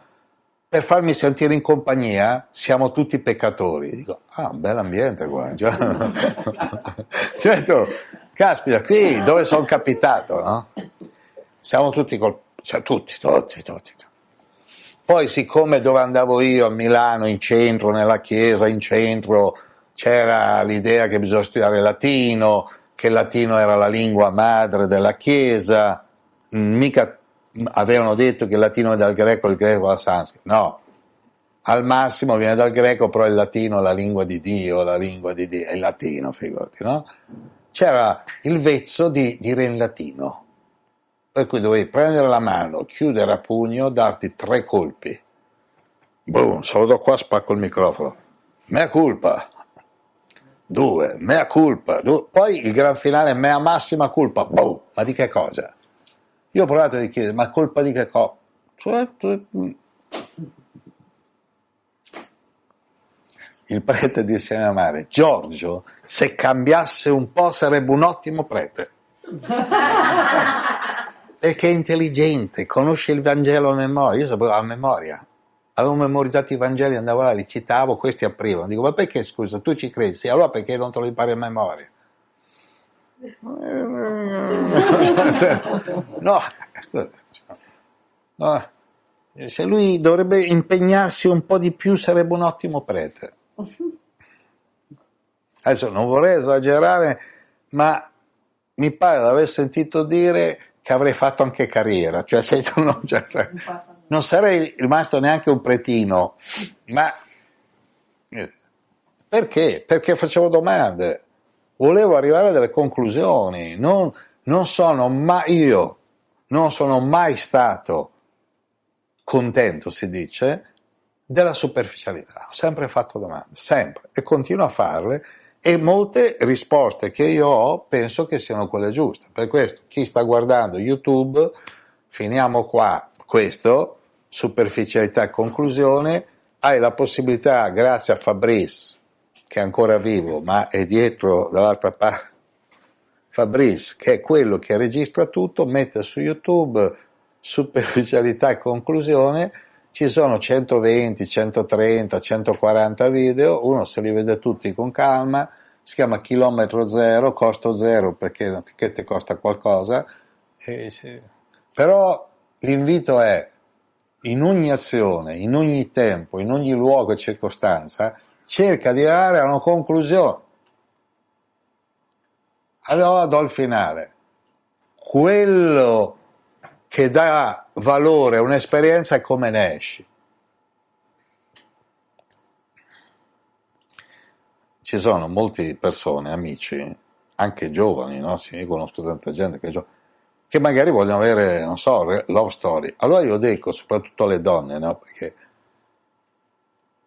Per farmi sentire in compagnia siamo tutti peccatori. Dico, ah, un bel ambiente qua. Certo, caspita, qui dove sono capitato, no? siamo tutti colpiti, cioè tutti, tutti, tutti. Poi siccome dove andavo io a Milano, in centro, nella chiesa, in centro, c'era l'idea che bisogna studiare latino, che il latino era la lingua madre della chiesa, mica avevano detto che il latino è dal greco, il greco dal sanscrito, no. Al massimo viene dal greco, però il latino è la lingua di Dio, la lingua di Dio, è il latino, figurati, no? C'era il vezzo di dire in latino, per cui dovevi prendere la mano, chiudere a pugno, darti tre colpi. Boom, solo qua spacco il microfono. Mea culpa. Due, mea culpa. Due. Poi il gran finale, mea massima culpa. Boom, ma di che cosa? Io ho provato a chiedere, ma colpa di che cosa? Il prete disse a mia madre, Giorgio, se cambiasse un po' sarebbe un ottimo prete. Perché è intelligente, conosce il Vangelo a memoria. Io sapevo a memoria. Avevo memorizzato i Vangeli, andavo là, li citavo, questi aprivano. Dico, ma perché, scusa, tu ci credi? Sì, allora perché non te lo impari a memoria? No, no. Se lui dovrebbe impegnarsi un po' di più sarebbe un ottimo prete. Adesso non vorrei esagerare, ma mi pare di aver sentito dire che avrei fatto anche carriera, cioè se non, cioè, non sarei rimasto neanche un pretino, ma perché? Perché facevo domande, volevo arrivare a delle conclusioni, non, non sono mai io non sono mai stato contento, si dice, della superficialità, ho sempre fatto domande, sempre, e continuo a farle, e molte risposte che io ho penso che siano quelle giuste. Per questo chi sta guardando YouTube, finiamo qua questo, superficialità e conclusione, hai la possibilità, grazie a Fabrice che è ancora vivo ma è dietro dall'altra parte, Fabrice che è quello che registra tutto, mette su YouTube superficialità e conclusione. Ci sono centoventi, centotrenta, centoquaranta video, uno se li vede tutti con calma, si chiama chilometro zero, costo zero perché che ti costa qualcosa, e, sì. Però l'invito è, in ogni azione, in ogni tempo, in ogni luogo e circostanza, cerca di arrivare a una conclusione. Allora do il finale. Quello che dà valore a un'esperienza è come ne esci. Ci sono molte persone, amici, anche giovani, no? Si, io conosco tanta gente che, gio- che magari vogliono avere, non so, love story. Allora io dico, soprattutto alle donne, no? Perché,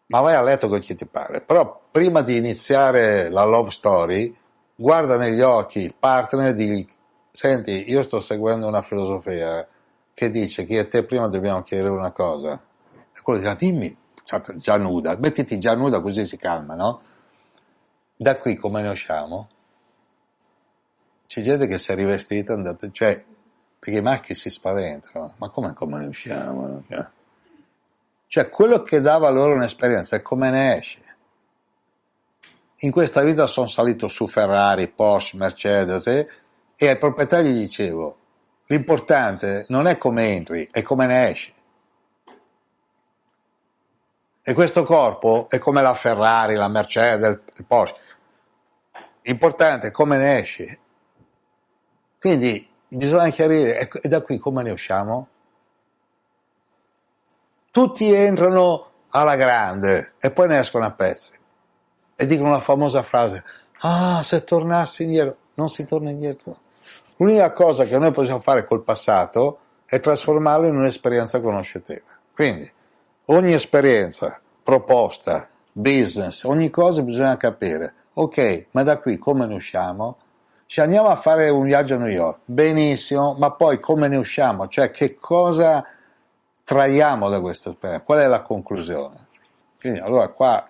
ma vai a letto con chi ti pare. Però prima di iniziare la love story, guarda negli occhi il partner e digli, senti, io sto seguendo una filosofia che dice che io e te prima dobbiamo chiedere una cosa, e quello dirà, dimmi, già nuda, mettiti già nuda così si calma, no? Da qui come ne usciamo? C'è gente che si è rivestita, andate, cioè, perché i maschi si spaventano, ma come, come ne usciamo? Cioè, quello che dava loro un'esperienza è come ne esci. In questa vita sono salito su Ferrari, Porsche, Mercedes, e, e ai proprietari gli dicevo, l'importante non è come entri, è come ne esci. E questo corpo è come la Ferrari, la Mercedes, il Porsche. L'importante è come ne esci. Quindi bisogna chiarire, e da qui come ne usciamo? Tutti entrano alla grande e poi ne escono a pezzi. E dicono la famosa frase, ah, se tornassi indietro, non si torna indietro. L'unica cosa che noi possiamo fare col passato è trasformarlo in un'esperienza conoscitiva. Quindi ogni esperienza, proposta, business, ogni cosa bisogna capire. Ok, ma da qui come ne usciamo? Ci andiamo a fare un viaggio a New York. Benissimo, ma poi come ne usciamo? Cioè che cosa traiamo da questa esperienza? Qual è la conclusione? Quindi allora qua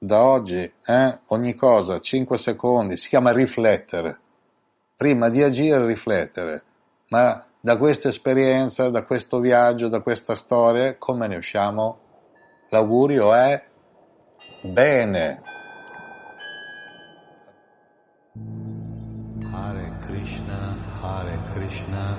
da oggi eh, ogni cosa, cinque secondi, si chiama riflettere. Prima di agire riflettere, ma da questa esperienza, da questo viaggio, da questa storia, come ne usciamo? L'augurio è bene. Hare Krishna. Krishna, Hare Krishna,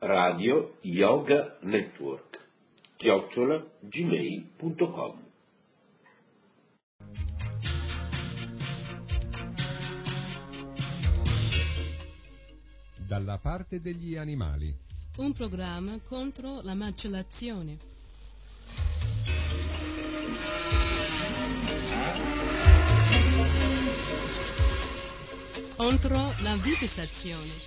Radio Yoga Network chiocciola gmail punto com. Dalla parte degli animali. Un programma contro la macellazione. Contro la vivisezione.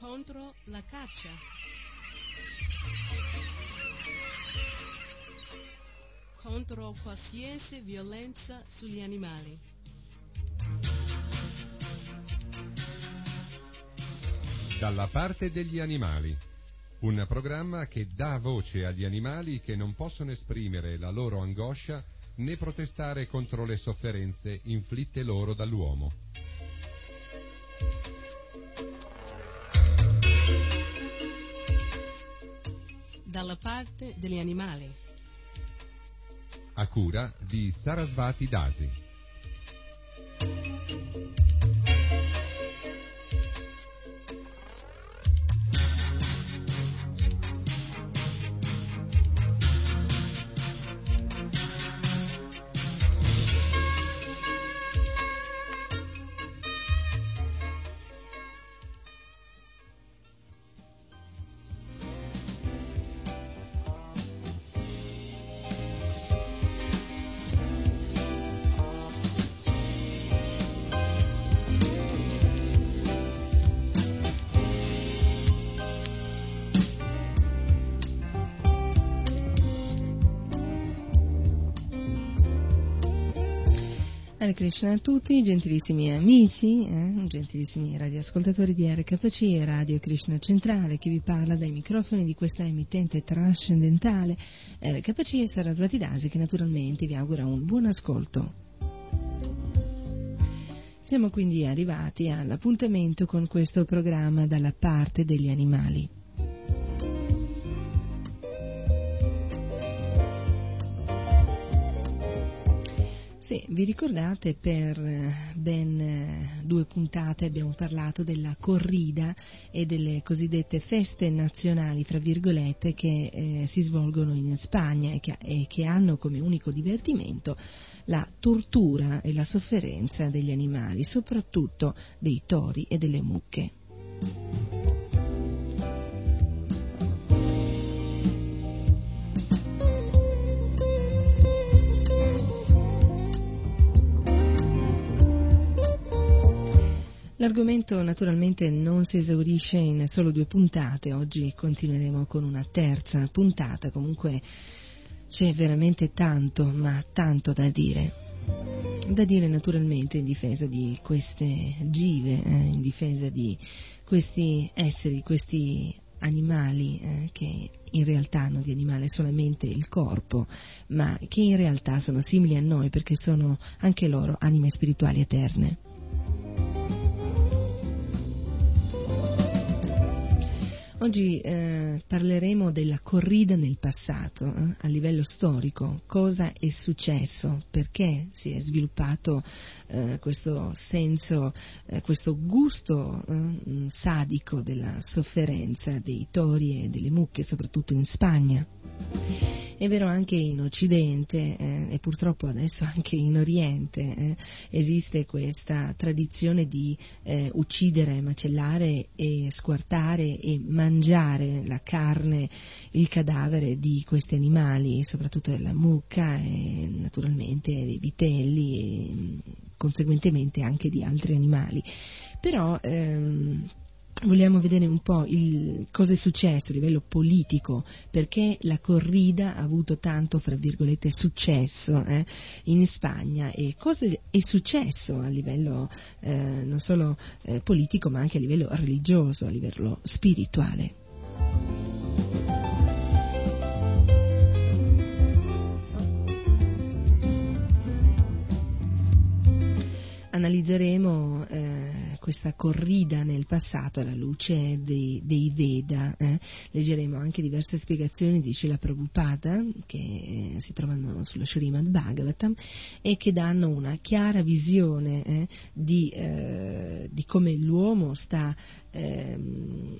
Contro la caccia. Contro qualsiasi violenza sugli animali. Dalla parte degli animali. Un programma che dà voce agli animali che non possono esprimere la loro angoscia né protestare contro le sofferenze inflitte loro dall'uomo. Dalla parte degli animali. A cura di Sarasvati Dasi. Hare Krishna a tutti, gentilissimi amici, eh, gentilissimi radioascoltatori di R K C, Radio Krishna Centrale, che vi parla dai microfoni di questa emittente trascendentale R K C e Sarasvati Dasi, che naturalmente vi augura un buon ascolto. Siamo quindi arrivati all'appuntamento con questo programma dalla parte degli animali. Se vi ricordate, per ben due puntate abbiamo parlato della corrida e delle cosiddette feste nazionali, fra virgolette, che eh, si svolgono in Spagna e che, e che hanno come unico divertimento la tortura e la sofferenza degli animali, soprattutto dei tori e delle mucche. L'argomento naturalmente non si esaurisce in solo due puntate, oggi continueremo con una terza puntata, comunque c'è veramente tanto, ma tanto da dire, da dire naturalmente in difesa di queste give, eh, in difesa di questi esseri, questi animali eh, che in realtà hanno di animale solamente il corpo, ma che in realtà sono simili a noi perché sono anche loro anime spirituali eterne. Oggi eh, parleremo della corrida nel passato, eh, a livello storico, cosa è successo, perché si è sviluppato eh, questo senso, eh, questo gusto eh, sadico della sofferenza dei tori e delle mucche, soprattutto in Spagna. È vero anche in Occidente eh, e purtroppo adesso anche in Oriente eh, esiste questa tradizione di eh, uccidere, macellare e squartare e mangiare la carne, il cadavere di questi animali, soprattutto della mucca e naturalmente dei vitelli e conseguentemente anche di altri animali. Però ehm, vogliamo vedere un po' il, cosa è successo a livello politico, perché la corrida ha avuto tanto, fra virgolette, successo eh, in Spagna, e cosa è successo a livello eh, non solo eh, politico ma anche a livello religioso, a livello spirituale. Analizzeremo eh, questa corrida nel passato alla luce dei, dei Veda. Eh. Leggeremo anche diverse spiegazioni di Srila Prabhupada che eh, si trovano sullo Śrīmad Bhāgavatam e che danno una chiara visione eh, di, eh, di come l'uomo sta eh,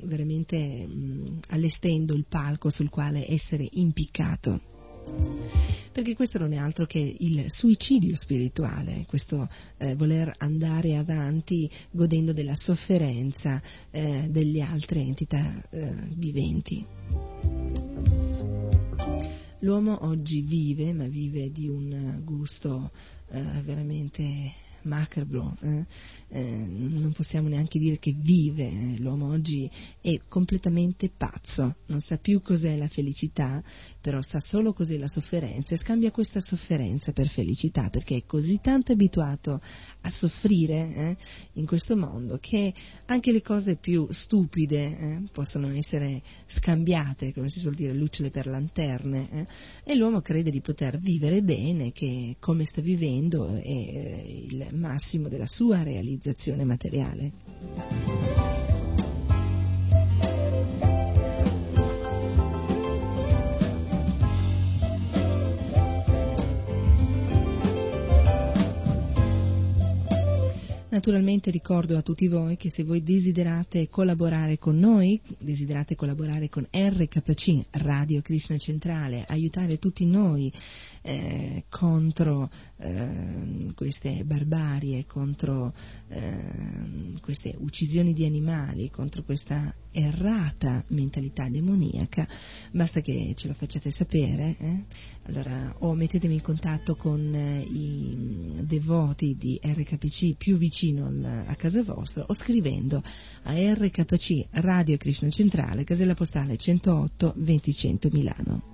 veramente mh, allestendo il palco sul quale essere impiccato. Perché questo non è altro che il suicidio spirituale, questo eh, voler andare avanti godendo della sofferenza eh, delle altre entità eh, viventi. L'uomo oggi vive, ma vive di un gusto eh, veramente macabro, eh? Eh, non possiamo neanche dire che vive, l'uomo oggi è completamente pazzo, non sa più cos'è la felicità, però sa solo cos'è la sofferenza e scambia questa sofferenza per felicità, perché è così tanto abituato a soffrire eh, in questo mondo che anche le cose più stupide eh, possono essere scambiate, come si suol dire, lucciole per lanterne, eh? E l'uomo crede di poter vivere bene, che come sta vivendo è eh, il massimo della sua realizzazione materiale. Naturalmente ricordo a tutti voi che se voi desiderate collaborare con noi, desiderate collaborare con R K C, Radio Krishna Centrale, aiutare tutti noi Eh, contro eh, queste barbarie, contro eh, queste uccisioni di animali, contro questa errata mentalità demoniaca, basta che ce lo facciate sapere eh? Allora, o mettetemi in contatto con eh, i devoti di R K C più vicino al, a casa vostra, o scrivendo a R K C Radio Krishna Centrale, casella postale centootto duecento Milano.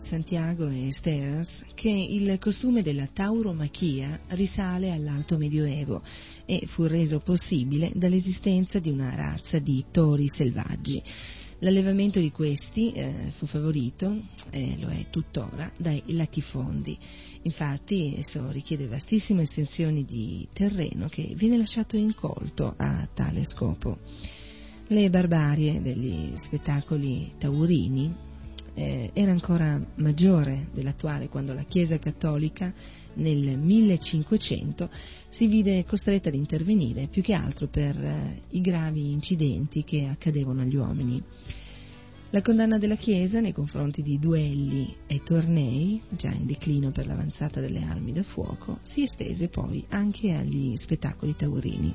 Santiago e Esteras che il costume della tauromachia risale all'Alto Medioevo e fu reso possibile dall'esistenza di una razza di tori selvaggi. L'allevamento di questi eh, fu favorito, eh, lo è tuttora, dai latifondi. Infatti esso richiede vastissime estensioni di terreno che viene lasciato incolto a tale scopo. Le barbarie degli spettacoli taurini era ancora maggiore dell'attuale, quando la Chiesa cattolica nel millecinquecento si vide costretta ad intervenire più che altro per i gravi incidenti che accadevano agli uomini. La condanna della Chiesa nei confronti di duelli e tornei, già in declino per l'avanzata delle armi da fuoco, si estese poi anche agli spettacoli taurini.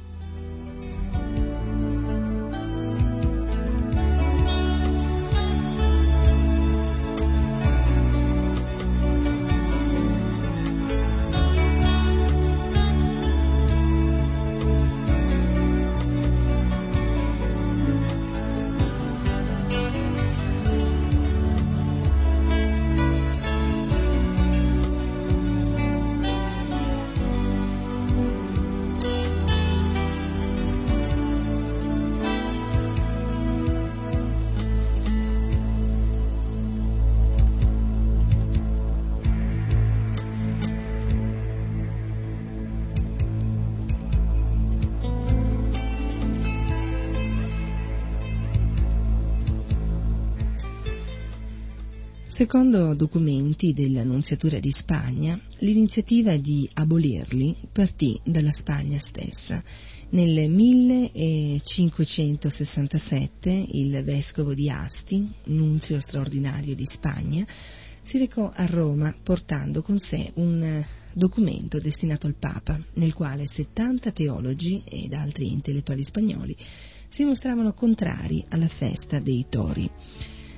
Secondo documenti dell'Annunziatura di Spagna, l'iniziativa di abolirli partì dalla Spagna stessa. Nel millecinquecentosessantasette il vescovo di Asti, nunzio straordinario di Spagna, si recò a Roma portando con sé un documento destinato al Papa, nel quale settanta teologi ed altri intellettuali spagnoli si mostravano contrari alla festa dei tori.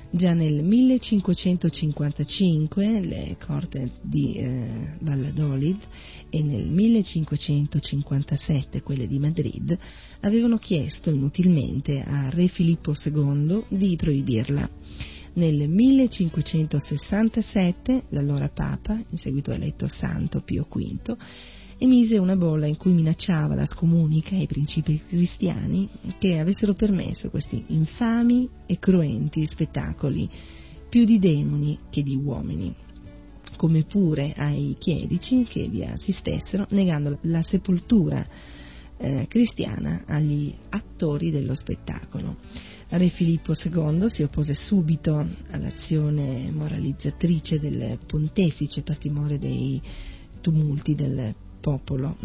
Già nel millecinquecentocinquantacinque le Cortes di eh, Valladolid e nel millecinquecentocinquantasette quelle di Madrid avevano chiesto inutilmente a Re Filippo secondo di proibirla. Nel millecinquecentosessantasette l'allora Papa, in seguito eletto Santo Pio V, emise una bolla in cui minacciava la scomunica ai principi cristiani che avessero permesso questi infami e cruenti spettacoli, più di demoni che di uomini, come pure ai chierici che vi assistessero, negando la sepoltura eh, cristiana agli attori dello spettacolo. Re Filippo secondo si oppose subito all'azione moralizzatrice del pontefice per timore dei tumulti del popolo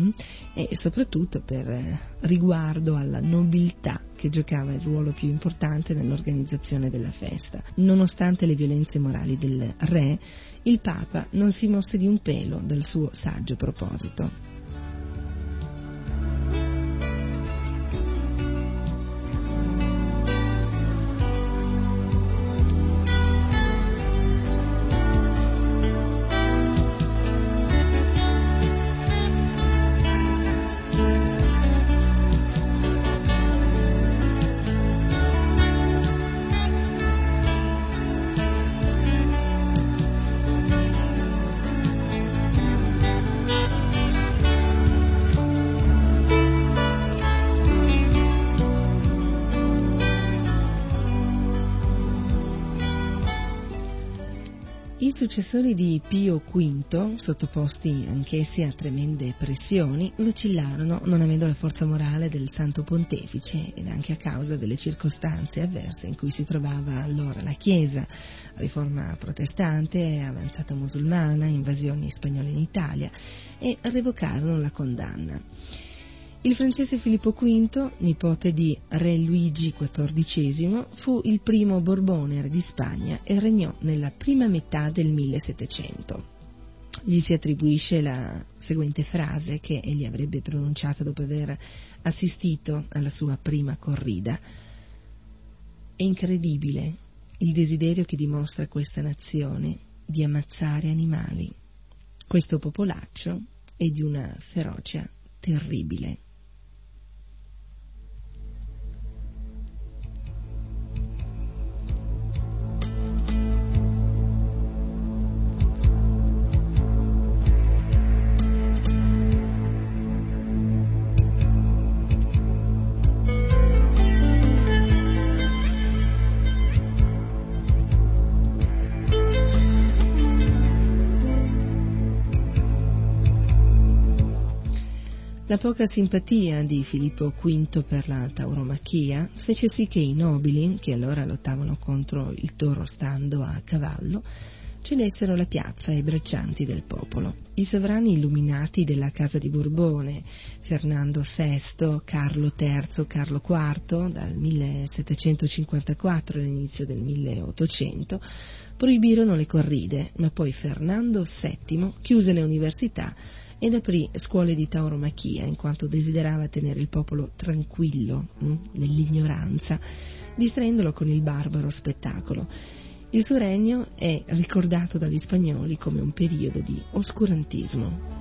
e soprattutto per riguardo alla nobiltà che giocava il ruolo più importante nell'organizzazione della festa. Nonostante le violenze morali del re, il Papa non si mosse di un pelo dal suo saggio proposito. I successori di Pio V, sottoposti anch'essi a tremende pressioni, vacillarono non avendo la forza morale del Santo Pontefice ed anche a causa delle circostanze avverse in cui si trovava allora la Chiesa, riforma protestante, avanzata musulmana, invasioni spagnole in Italia, e revocarono la condanna. Il francese Filippo V, nipote di re Luigi quattordicesimo, fu il primo Borbone re di Spagna e regnò nella prima metà del millesettecento. Gli si attribuisce la seguente frase che egli avrebbe pronunciata dopo aver assistito alla sua prima corrida: «È incredibile il desiderio che dimostra questa nazione di ammazzare animali. Questo popolaccio è di una ferocia terribile». La poca simpatia di Filippo V per la tauromachia fece sì che i nobili, che allora lottavano contro il toro stando a cavallo, cedessero la piazza ai braccianti del popolo. I sovrani illuminati della Casa di Borbone, Fernando sesto, Carlo terzo, Carlo quarto, dal millesettecentocinquantaquattro all'inizio del milleottocento, proibirono le corride, ma poi Fernando settimo chiuse le università ed aprì scuole di tauromachia, in quanto desiderava tenere il popolo tranquillo mh, nell'ignoranza, distraendolo con il barbaro spettacolo. Il suo regno è ricordato dagli spagnoli come un periodo di oscurantismo.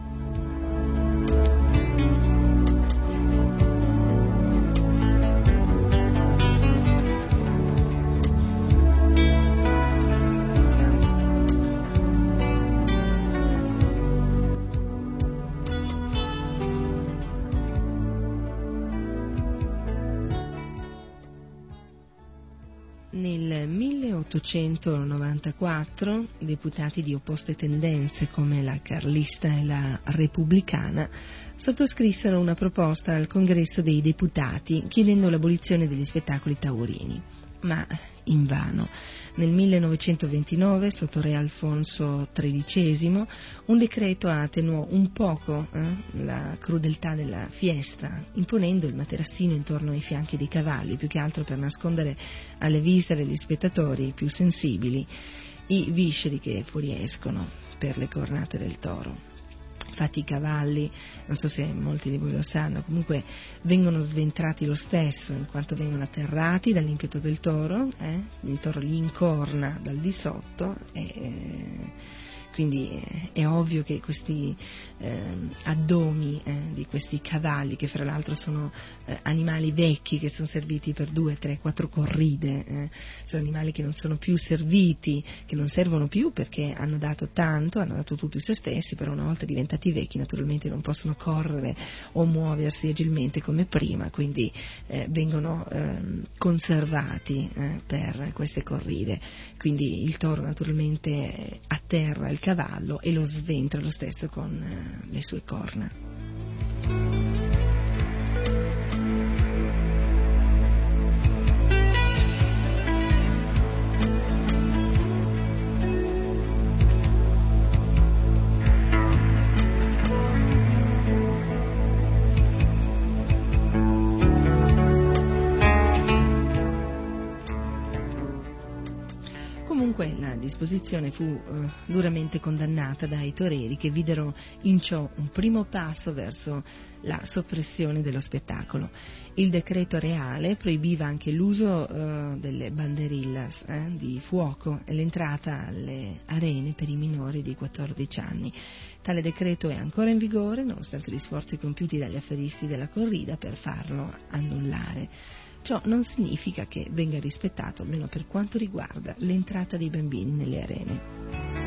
milleottocentonovantaquattro, deputati di opposte tendenze come la carlista e la repubblicana sottoscrissero una proposta al Congresso dei Deputati chiedendo l'abolizione degli spettacoli taurini. ma invano. Nel millenovecentoventinove, sotto re Alfonso tredicesimo, un decreto attenuò un poco eh, la crudeltà della fiesta, imponendo il materassino intorno ai fianchi dei cavalli, più che altro per nascondere alle viste degli spettatori più sensibili i visceri che fuoriescono per le cornate del toro. Infatti i cavalli, non so se molti di voi lo sanno, comunque vengono sventrati lo stesso, in quanto vengono atterrati dall'impeto del toro, eh? Il toro li incorna dal di sotto e eh, quindi è ovvio che questi eh, addomi eh, di questi cavalli, che fra l'altro sono eh, animali vecchi che sono serviti per due, tre, quattro corride, eh, sono animali che non sono più serviti, che non servono più perché hanno dato tanto, hanno dato tutto di se stessi, però una volta diventati vecchi naturalmente non possono correre o muoversi agilmente come prima, quindi eh, vengono eh, conservati eh, per queste corride. Quindi il toro naturalmente atterra il cavallo e lo sventra lo stesso con le sue corna. Disposizione fu eh, duramente condannata dai toreri, che videro in ciò un primo passo verso la soppressione dello spettacolo. Il decreto reale proibiva anche l'uso eh, delle banderillas eh, di fuoco e l'entrata alle arene per i minori di quattordici anni. Tale decreto è ancora in vigore, nonostante gli sforzi compiuti dagli affaristi della corrida per farlo annullare. Ciò non significa che venga rispettato, almeno per quanto riguarda l'entrata dei bambini nelle arene.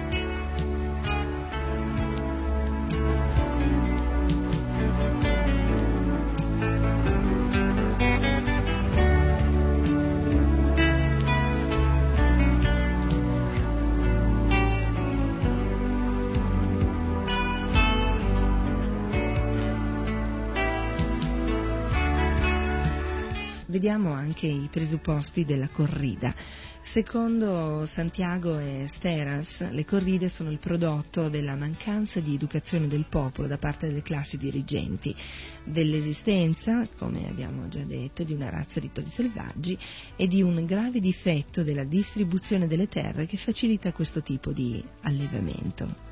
Vediamo anche i presupposti della corrida. Secondo Santiago e Steras, le corride sono il prodotto della mancanza di educazione del popolo da parte delle classi dirigenti, dell'esistenza, come abbiamo già detto, di una razza di tori selvaggi e di un grave difetto della distribuzione delle terre che facilita questo tipo di allevamento.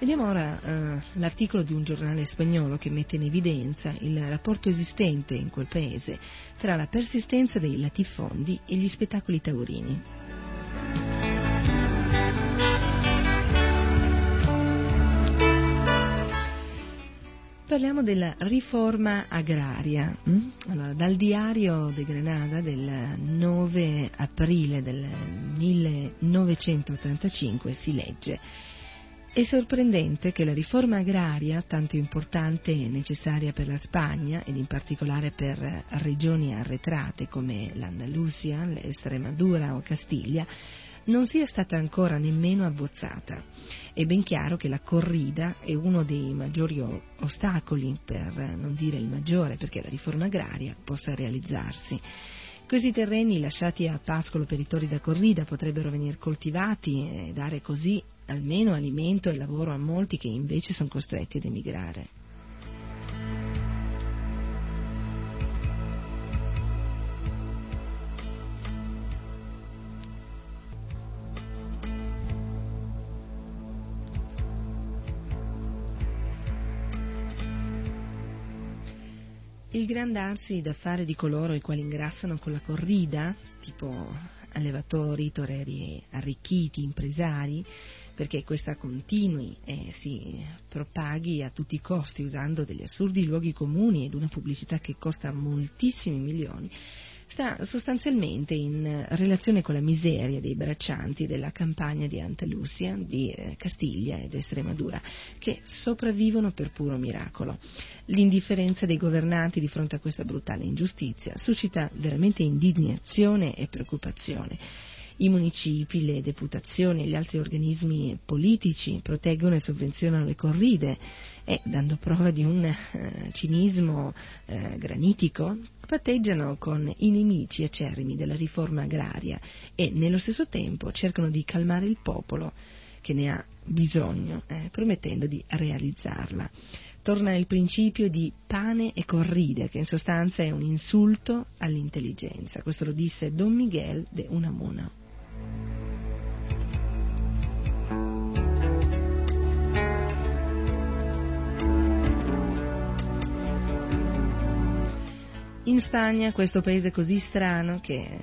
Vediamo ora eh, l'articolo di un giornale spagnolo che mette in evidenza il rapporto esistente in quel paese tra la persistenza dei latifondi e gli spettacoli taurini. Parliamo della riforma agraria. Allora, dal diario de Granada del nove aprile del millenovecentottantacinque si legge: è sorprendente che la riforma agraria, tanto importante e necessaria per la Spagna ed in particolare per regioni arretrate come l'Andalusia, l'Estremadura o Castiglia, non sia stata ancora nemmeno abbozzata. È ben chiaro che la corrida è uno dei maggiori ostacoli, per non dire il maggiore, perché la riforma agraria possa realizzarsi. Questi terreni lasciati a pascolo per i tori da corrida potrebbero venir coltivati e dare così almeno alimento e lavoro a molti che invece sono costretti ad emigrare. Il gran darsi da fare di coloro i quali ingrassano con la corrida, tipo allevatori, toreri arricchiti, impresari, perché questa continui e si propaghi a tutti i costi usando degli assurdi luoghi comuni ed una pubblicità che costa moltissimi milioni, sta sostanzialmente in relazione con la miseria dei braccianti della campagna di Andalusia, di Castiglia ed Estremadura, che sopravvivono per puro miracolo. L'indifferenza dei governanti di fronte a questa brutale ingiustizia suscita veramente indignazione e preoccupazione. I municipi, le deputazioni e gli altri organismi politici proteggono e sovvenzionano le corride e, dando prova di un eh, cinismo eh, granitico, patteggiano con i nemici acerrimi della riforma agraria e, nello stesso tempo, cercano di calmare il popolo che ne ha bisogno, eh, promettendo di realizzarla. Torna il principio di pane e corride, che in sostanza è un insulto all'intelligenza. Questo lo disse Don Miguel de Unamuno. In Spagna, questo paese così strano che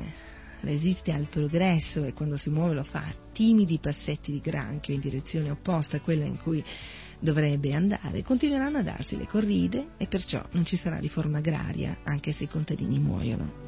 resiste al progresso e quando si muove lo fa a timidi passetti di granchio in direzione opposta a quella in cui dovrebbe andare, continueranno a darsi le corride e perciò non ci sarà riforma agraria anche se i contadini muoiono.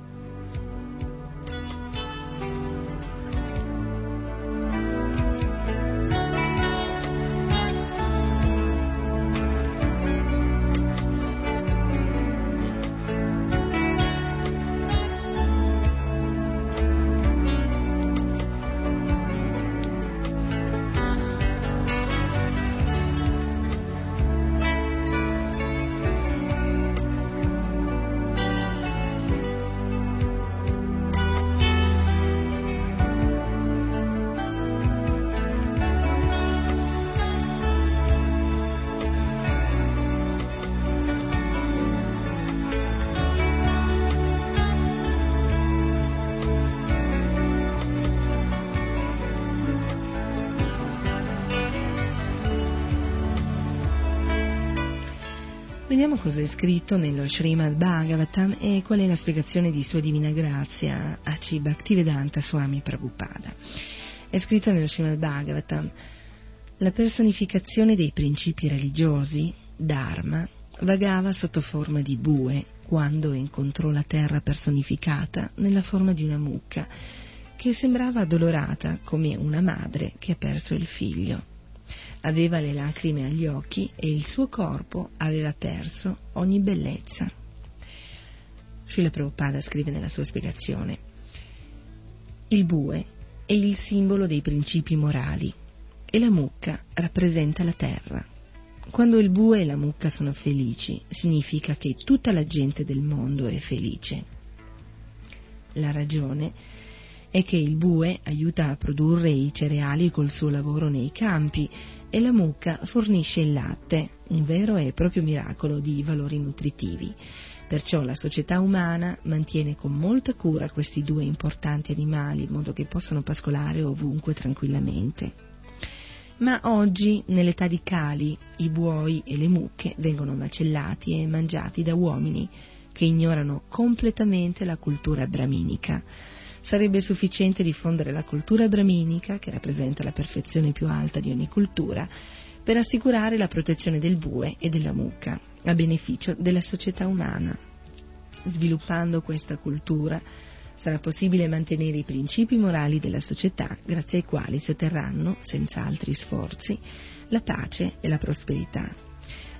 Vediamo cosa è scritto nello Śrīmad Bhāgavatam e qual è la spiegazione di Sua Divina Grazia A C Bhaktivedanta Swami Prabhupada. È scritto nello Śrīmad Bhāgavatam: la personificazione dei principi religiosi, Dharma, vagava sotto forma di bue quando incontrò la terra personificata nella forma di una mucca che sembrava addolorata come una madre che ha perso il figlio. Aveva le lacrime agli occhi e il suo corpo aveva perso ogni bellezza. Srila Prabhupada scrive nella sua spiegazione: il bue è il simbolo dei principi morali e la mucca rappresenta la terra. Quando il bue e la mucca sono felici, significa che tutta la gente del mondo è felice. La ragione è che il bue aiuta a produrre i cereali col suo lavoro nei campi e la mucca fornisce il latte, un vero e proprio miracolo di valori nutritivi. Perciò la società umana mantiene con molta cura questi due importanti animali in modo che possano pascolare ovunque tranquillamente. Ma oggi, nell'età di Kali, i buoi e le mucche vengono macellati e mangiati da uomini che ignorano completamente la cultura brahminica. Sarebbe sufficiente diffondere la cultura brahminica, che rappresenta la perfezione più alta di ogni cultura, per assicurare la protezione del bue e della mucca, a beneficio della società umana. Sviluppando questa cultura, sarà possibile mantenere i principi morali della società, grazie ai quali si otterranno, senza altri sforzi, la pace e la prosperità.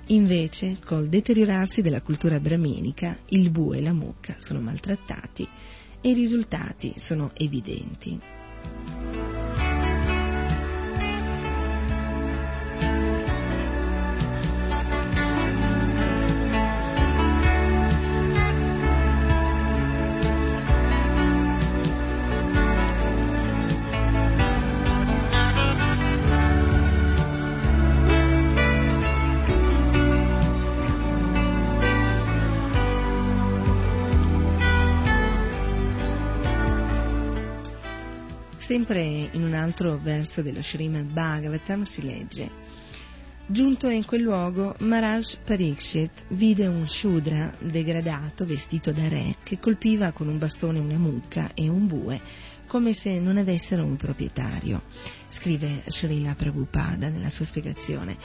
Invece, col deteriorarsi della cultura brahminica, il bue e la mucca sono maltrattati e i risultati sono evidenti. Sempre in un altro verso dello Śrīmad Bhāgavatam si legge: giunto in quel luogo, Maharaj Parikshit vide un Shudra degradato vestito da re che colpiva con un bastone una mucca e un bue come se non avessero un proprietario. Scrive Srila Prabhupada nella sua spiegazione: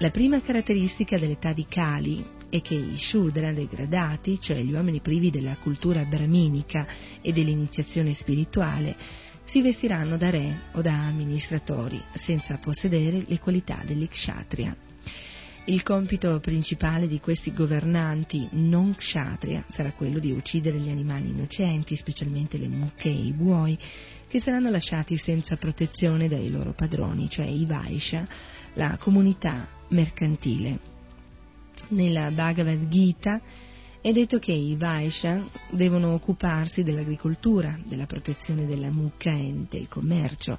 la prima caratteristica dell'età di Kali è che i Shudra degradati, cioè gli uomini privi della cultura brahminica e dell'iniziazione spirituale, si vestiranno da re o da amministratori, senza possedere le qualità degli Kshatriya. Il compito principale di questi governanti non kshatriya sarà quello di uccidere gli animali innocenti, specialmente le mucche e i buoi, che saranno lasciati senza protezione dai loro padroni, cioè i Vaisha, la comunità mercantile. Nella Bhagavad Gita è detto che i Vaisha devono occuparsi dell'agricoltura, della protezione della mucca e del commercio,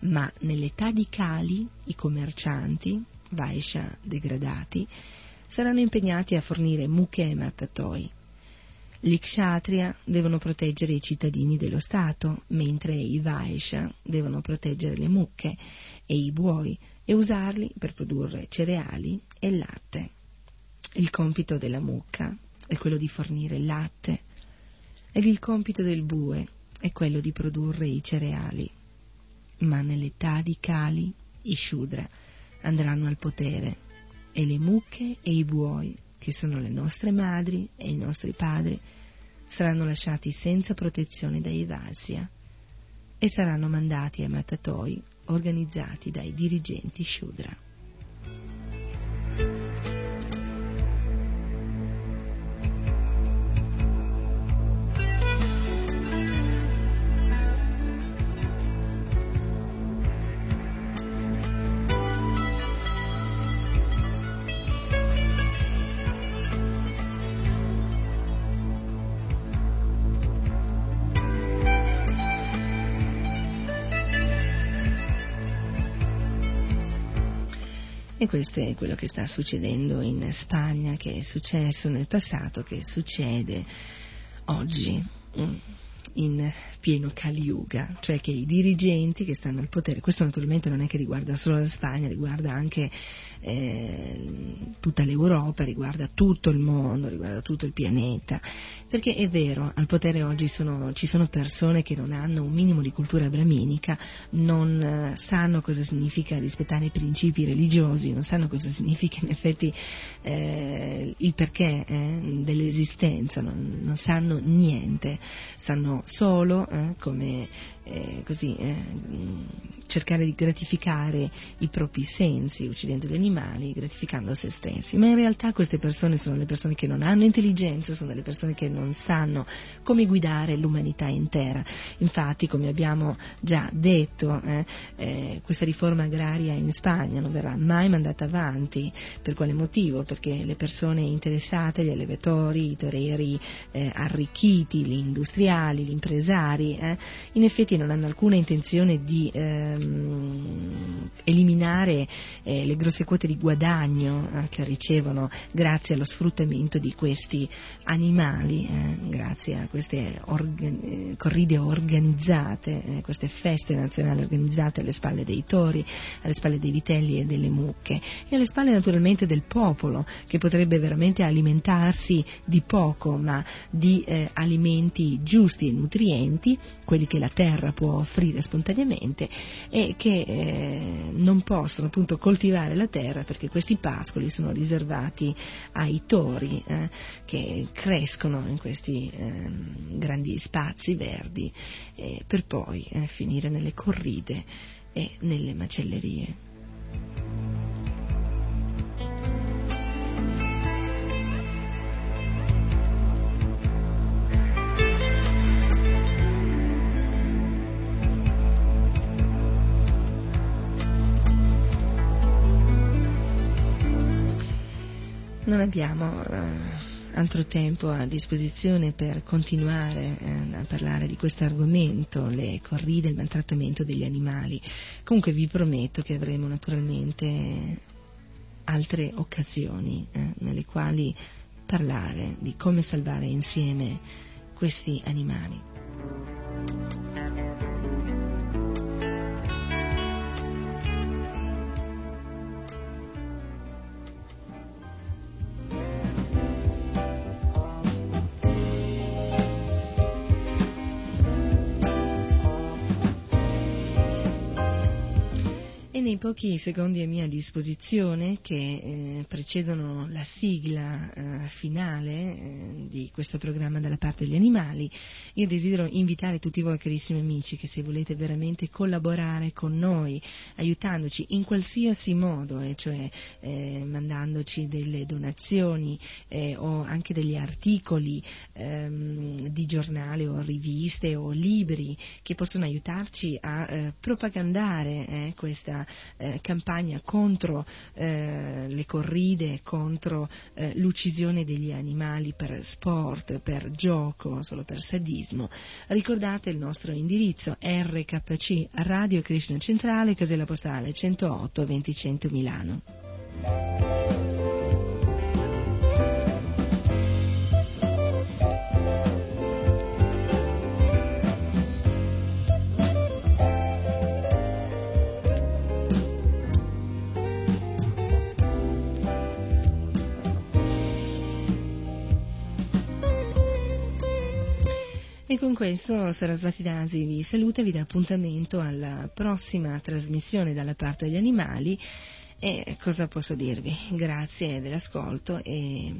ma nell'età di Kali i commercianti, Vaisha degradati, saranno impegnati a fornire mucche e mattatoi. Gli Kshatriya devono proteggere i cittadini dello Stato, mentre i Vaisha devono proteggere le mucche e i buoi e usarli per produrre cereali e latte. Il compito della mucca è quello di fornire il latte ed il compito del bue è quello di produrre i cereali. Ma nell'età di Kali i Shudra andranno al potere e le mucche e i buoi, che sono le nostre madri e i nostri padri, saranno lasciati senza protezione dai Vaisya e saranno mandati ai mattatoi organizzati dai dirigenti Shudra. E questo è quello che sta succedendo in Spagna, che è successo nel passato, che succede oggi in pieno Kali Yuga, cioè che i dirigenti che stanno al potere, questo naturalmente non è che riguarda solo la Spagna, riguarda anche eh, tutta l'Europa, riguarda tutto il mondo, riguarda tutto il pianeta, perché è vero, al potere oggi sono, ci sono persone che non hanno un minimo di cultura brahminica, non sanno cosa significa rispettare i principi religiosi, non sanno cosa significa in effetti eh, il perché eh, dell'esistenza, non, non sanno niente, sanno solo eh, come eh, così eh, cercare di gratificare i propri sensi, uccidendo gli animali, gratificando se stessi, ma in realtà queste persone sono le persone che non hanno intelligenza, sono delle persone che non sanno come guidare l'umanità intera. Infatti, come abbiamo già detto, eh, eh, questa riforma agraria in Spagna non verrà mai mandata avanti. Per quale motivo? Perché le persone interessate, gli allevatori, i toreri eh, arricchiti, gli industriali, gli impresari, eh, in effetti non hanno alcuna intenzione di ehm, eliminare eh, le grosse quote di guadagno eh, che ricevono grazie allo sfruttamento di questi animali. Eh, grazie a queste organ- corride organizzate, eh, queste feste nazionali organizzate alle spalle dei tori, alle spalle dei vitelli e delle mucche e alle spalle naturalmente del popolo, che potrebbe veramente alimentarsi di poco ma di eh, alimenti giusti e nutrienti, quelli che la terra può offrire spontaneamente e che eh, non possono appunto coltivare la terra perché questi pascoli sono riservati ai tori eh, che crescono in questi eh, grandi spazi verdi eh, per poi eh, finire nelle corride e nelle macellerie. Non abbiamo eh... altro tempo a disposizione per continuare eh, a parlare di questo argomento, le corride e il maltrattamento degli animali. Comunque vi prometto che avremo naturalmente altre occasioni eh, nelle quali parlare di come salvare insieme questi animali. nei pochi secondi a mia disposizione che eh, precedono la sigla eh, finale eh, di questo programma dalla parte degli animali, io desidero invitare tutti voi carissimi amici che se volete veramente collaborare con noi, aiutandoci in qualsiasi modo, eh, cioè eh, mandandoci delle donazioni eh, o anche degli articoli ehm, di giornale o riviste o libri che possono aiutarci a eh, propagandare eh, questa eh, campagna contro eh, le corride, contro eh, l'uccisione degli animali per sport, per gioco, solo per sadismo. Ricordate il nostro indirizzo R K C Radio Krishna Centrale, casella postale centootto, duecento Milano. E con questo Sarasvati Dasi vi saluta e vi dà appuntamento alla prossima trasmissione dalla parte degli animali. E cosa posso dirvi? Grazie dell'ascolto e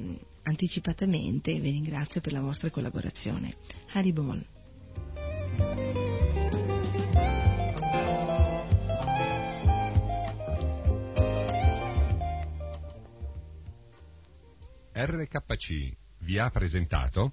anticipatamente vi ringrazio per la vostra collaborazione. Hari Bol. R K C vi ha presentato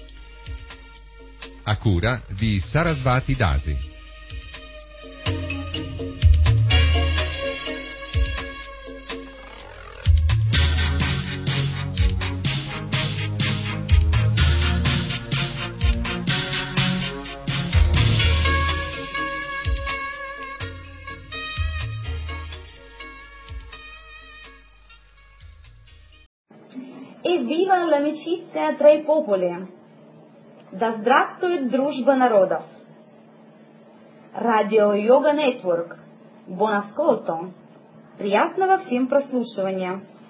a cura di Sarasvati Dasi. Evviva l'amicizia tra i popoli! Да здравствует дружба народов! Радио Йога Нетворк. Бон асколто. Приятного всем прослушивания!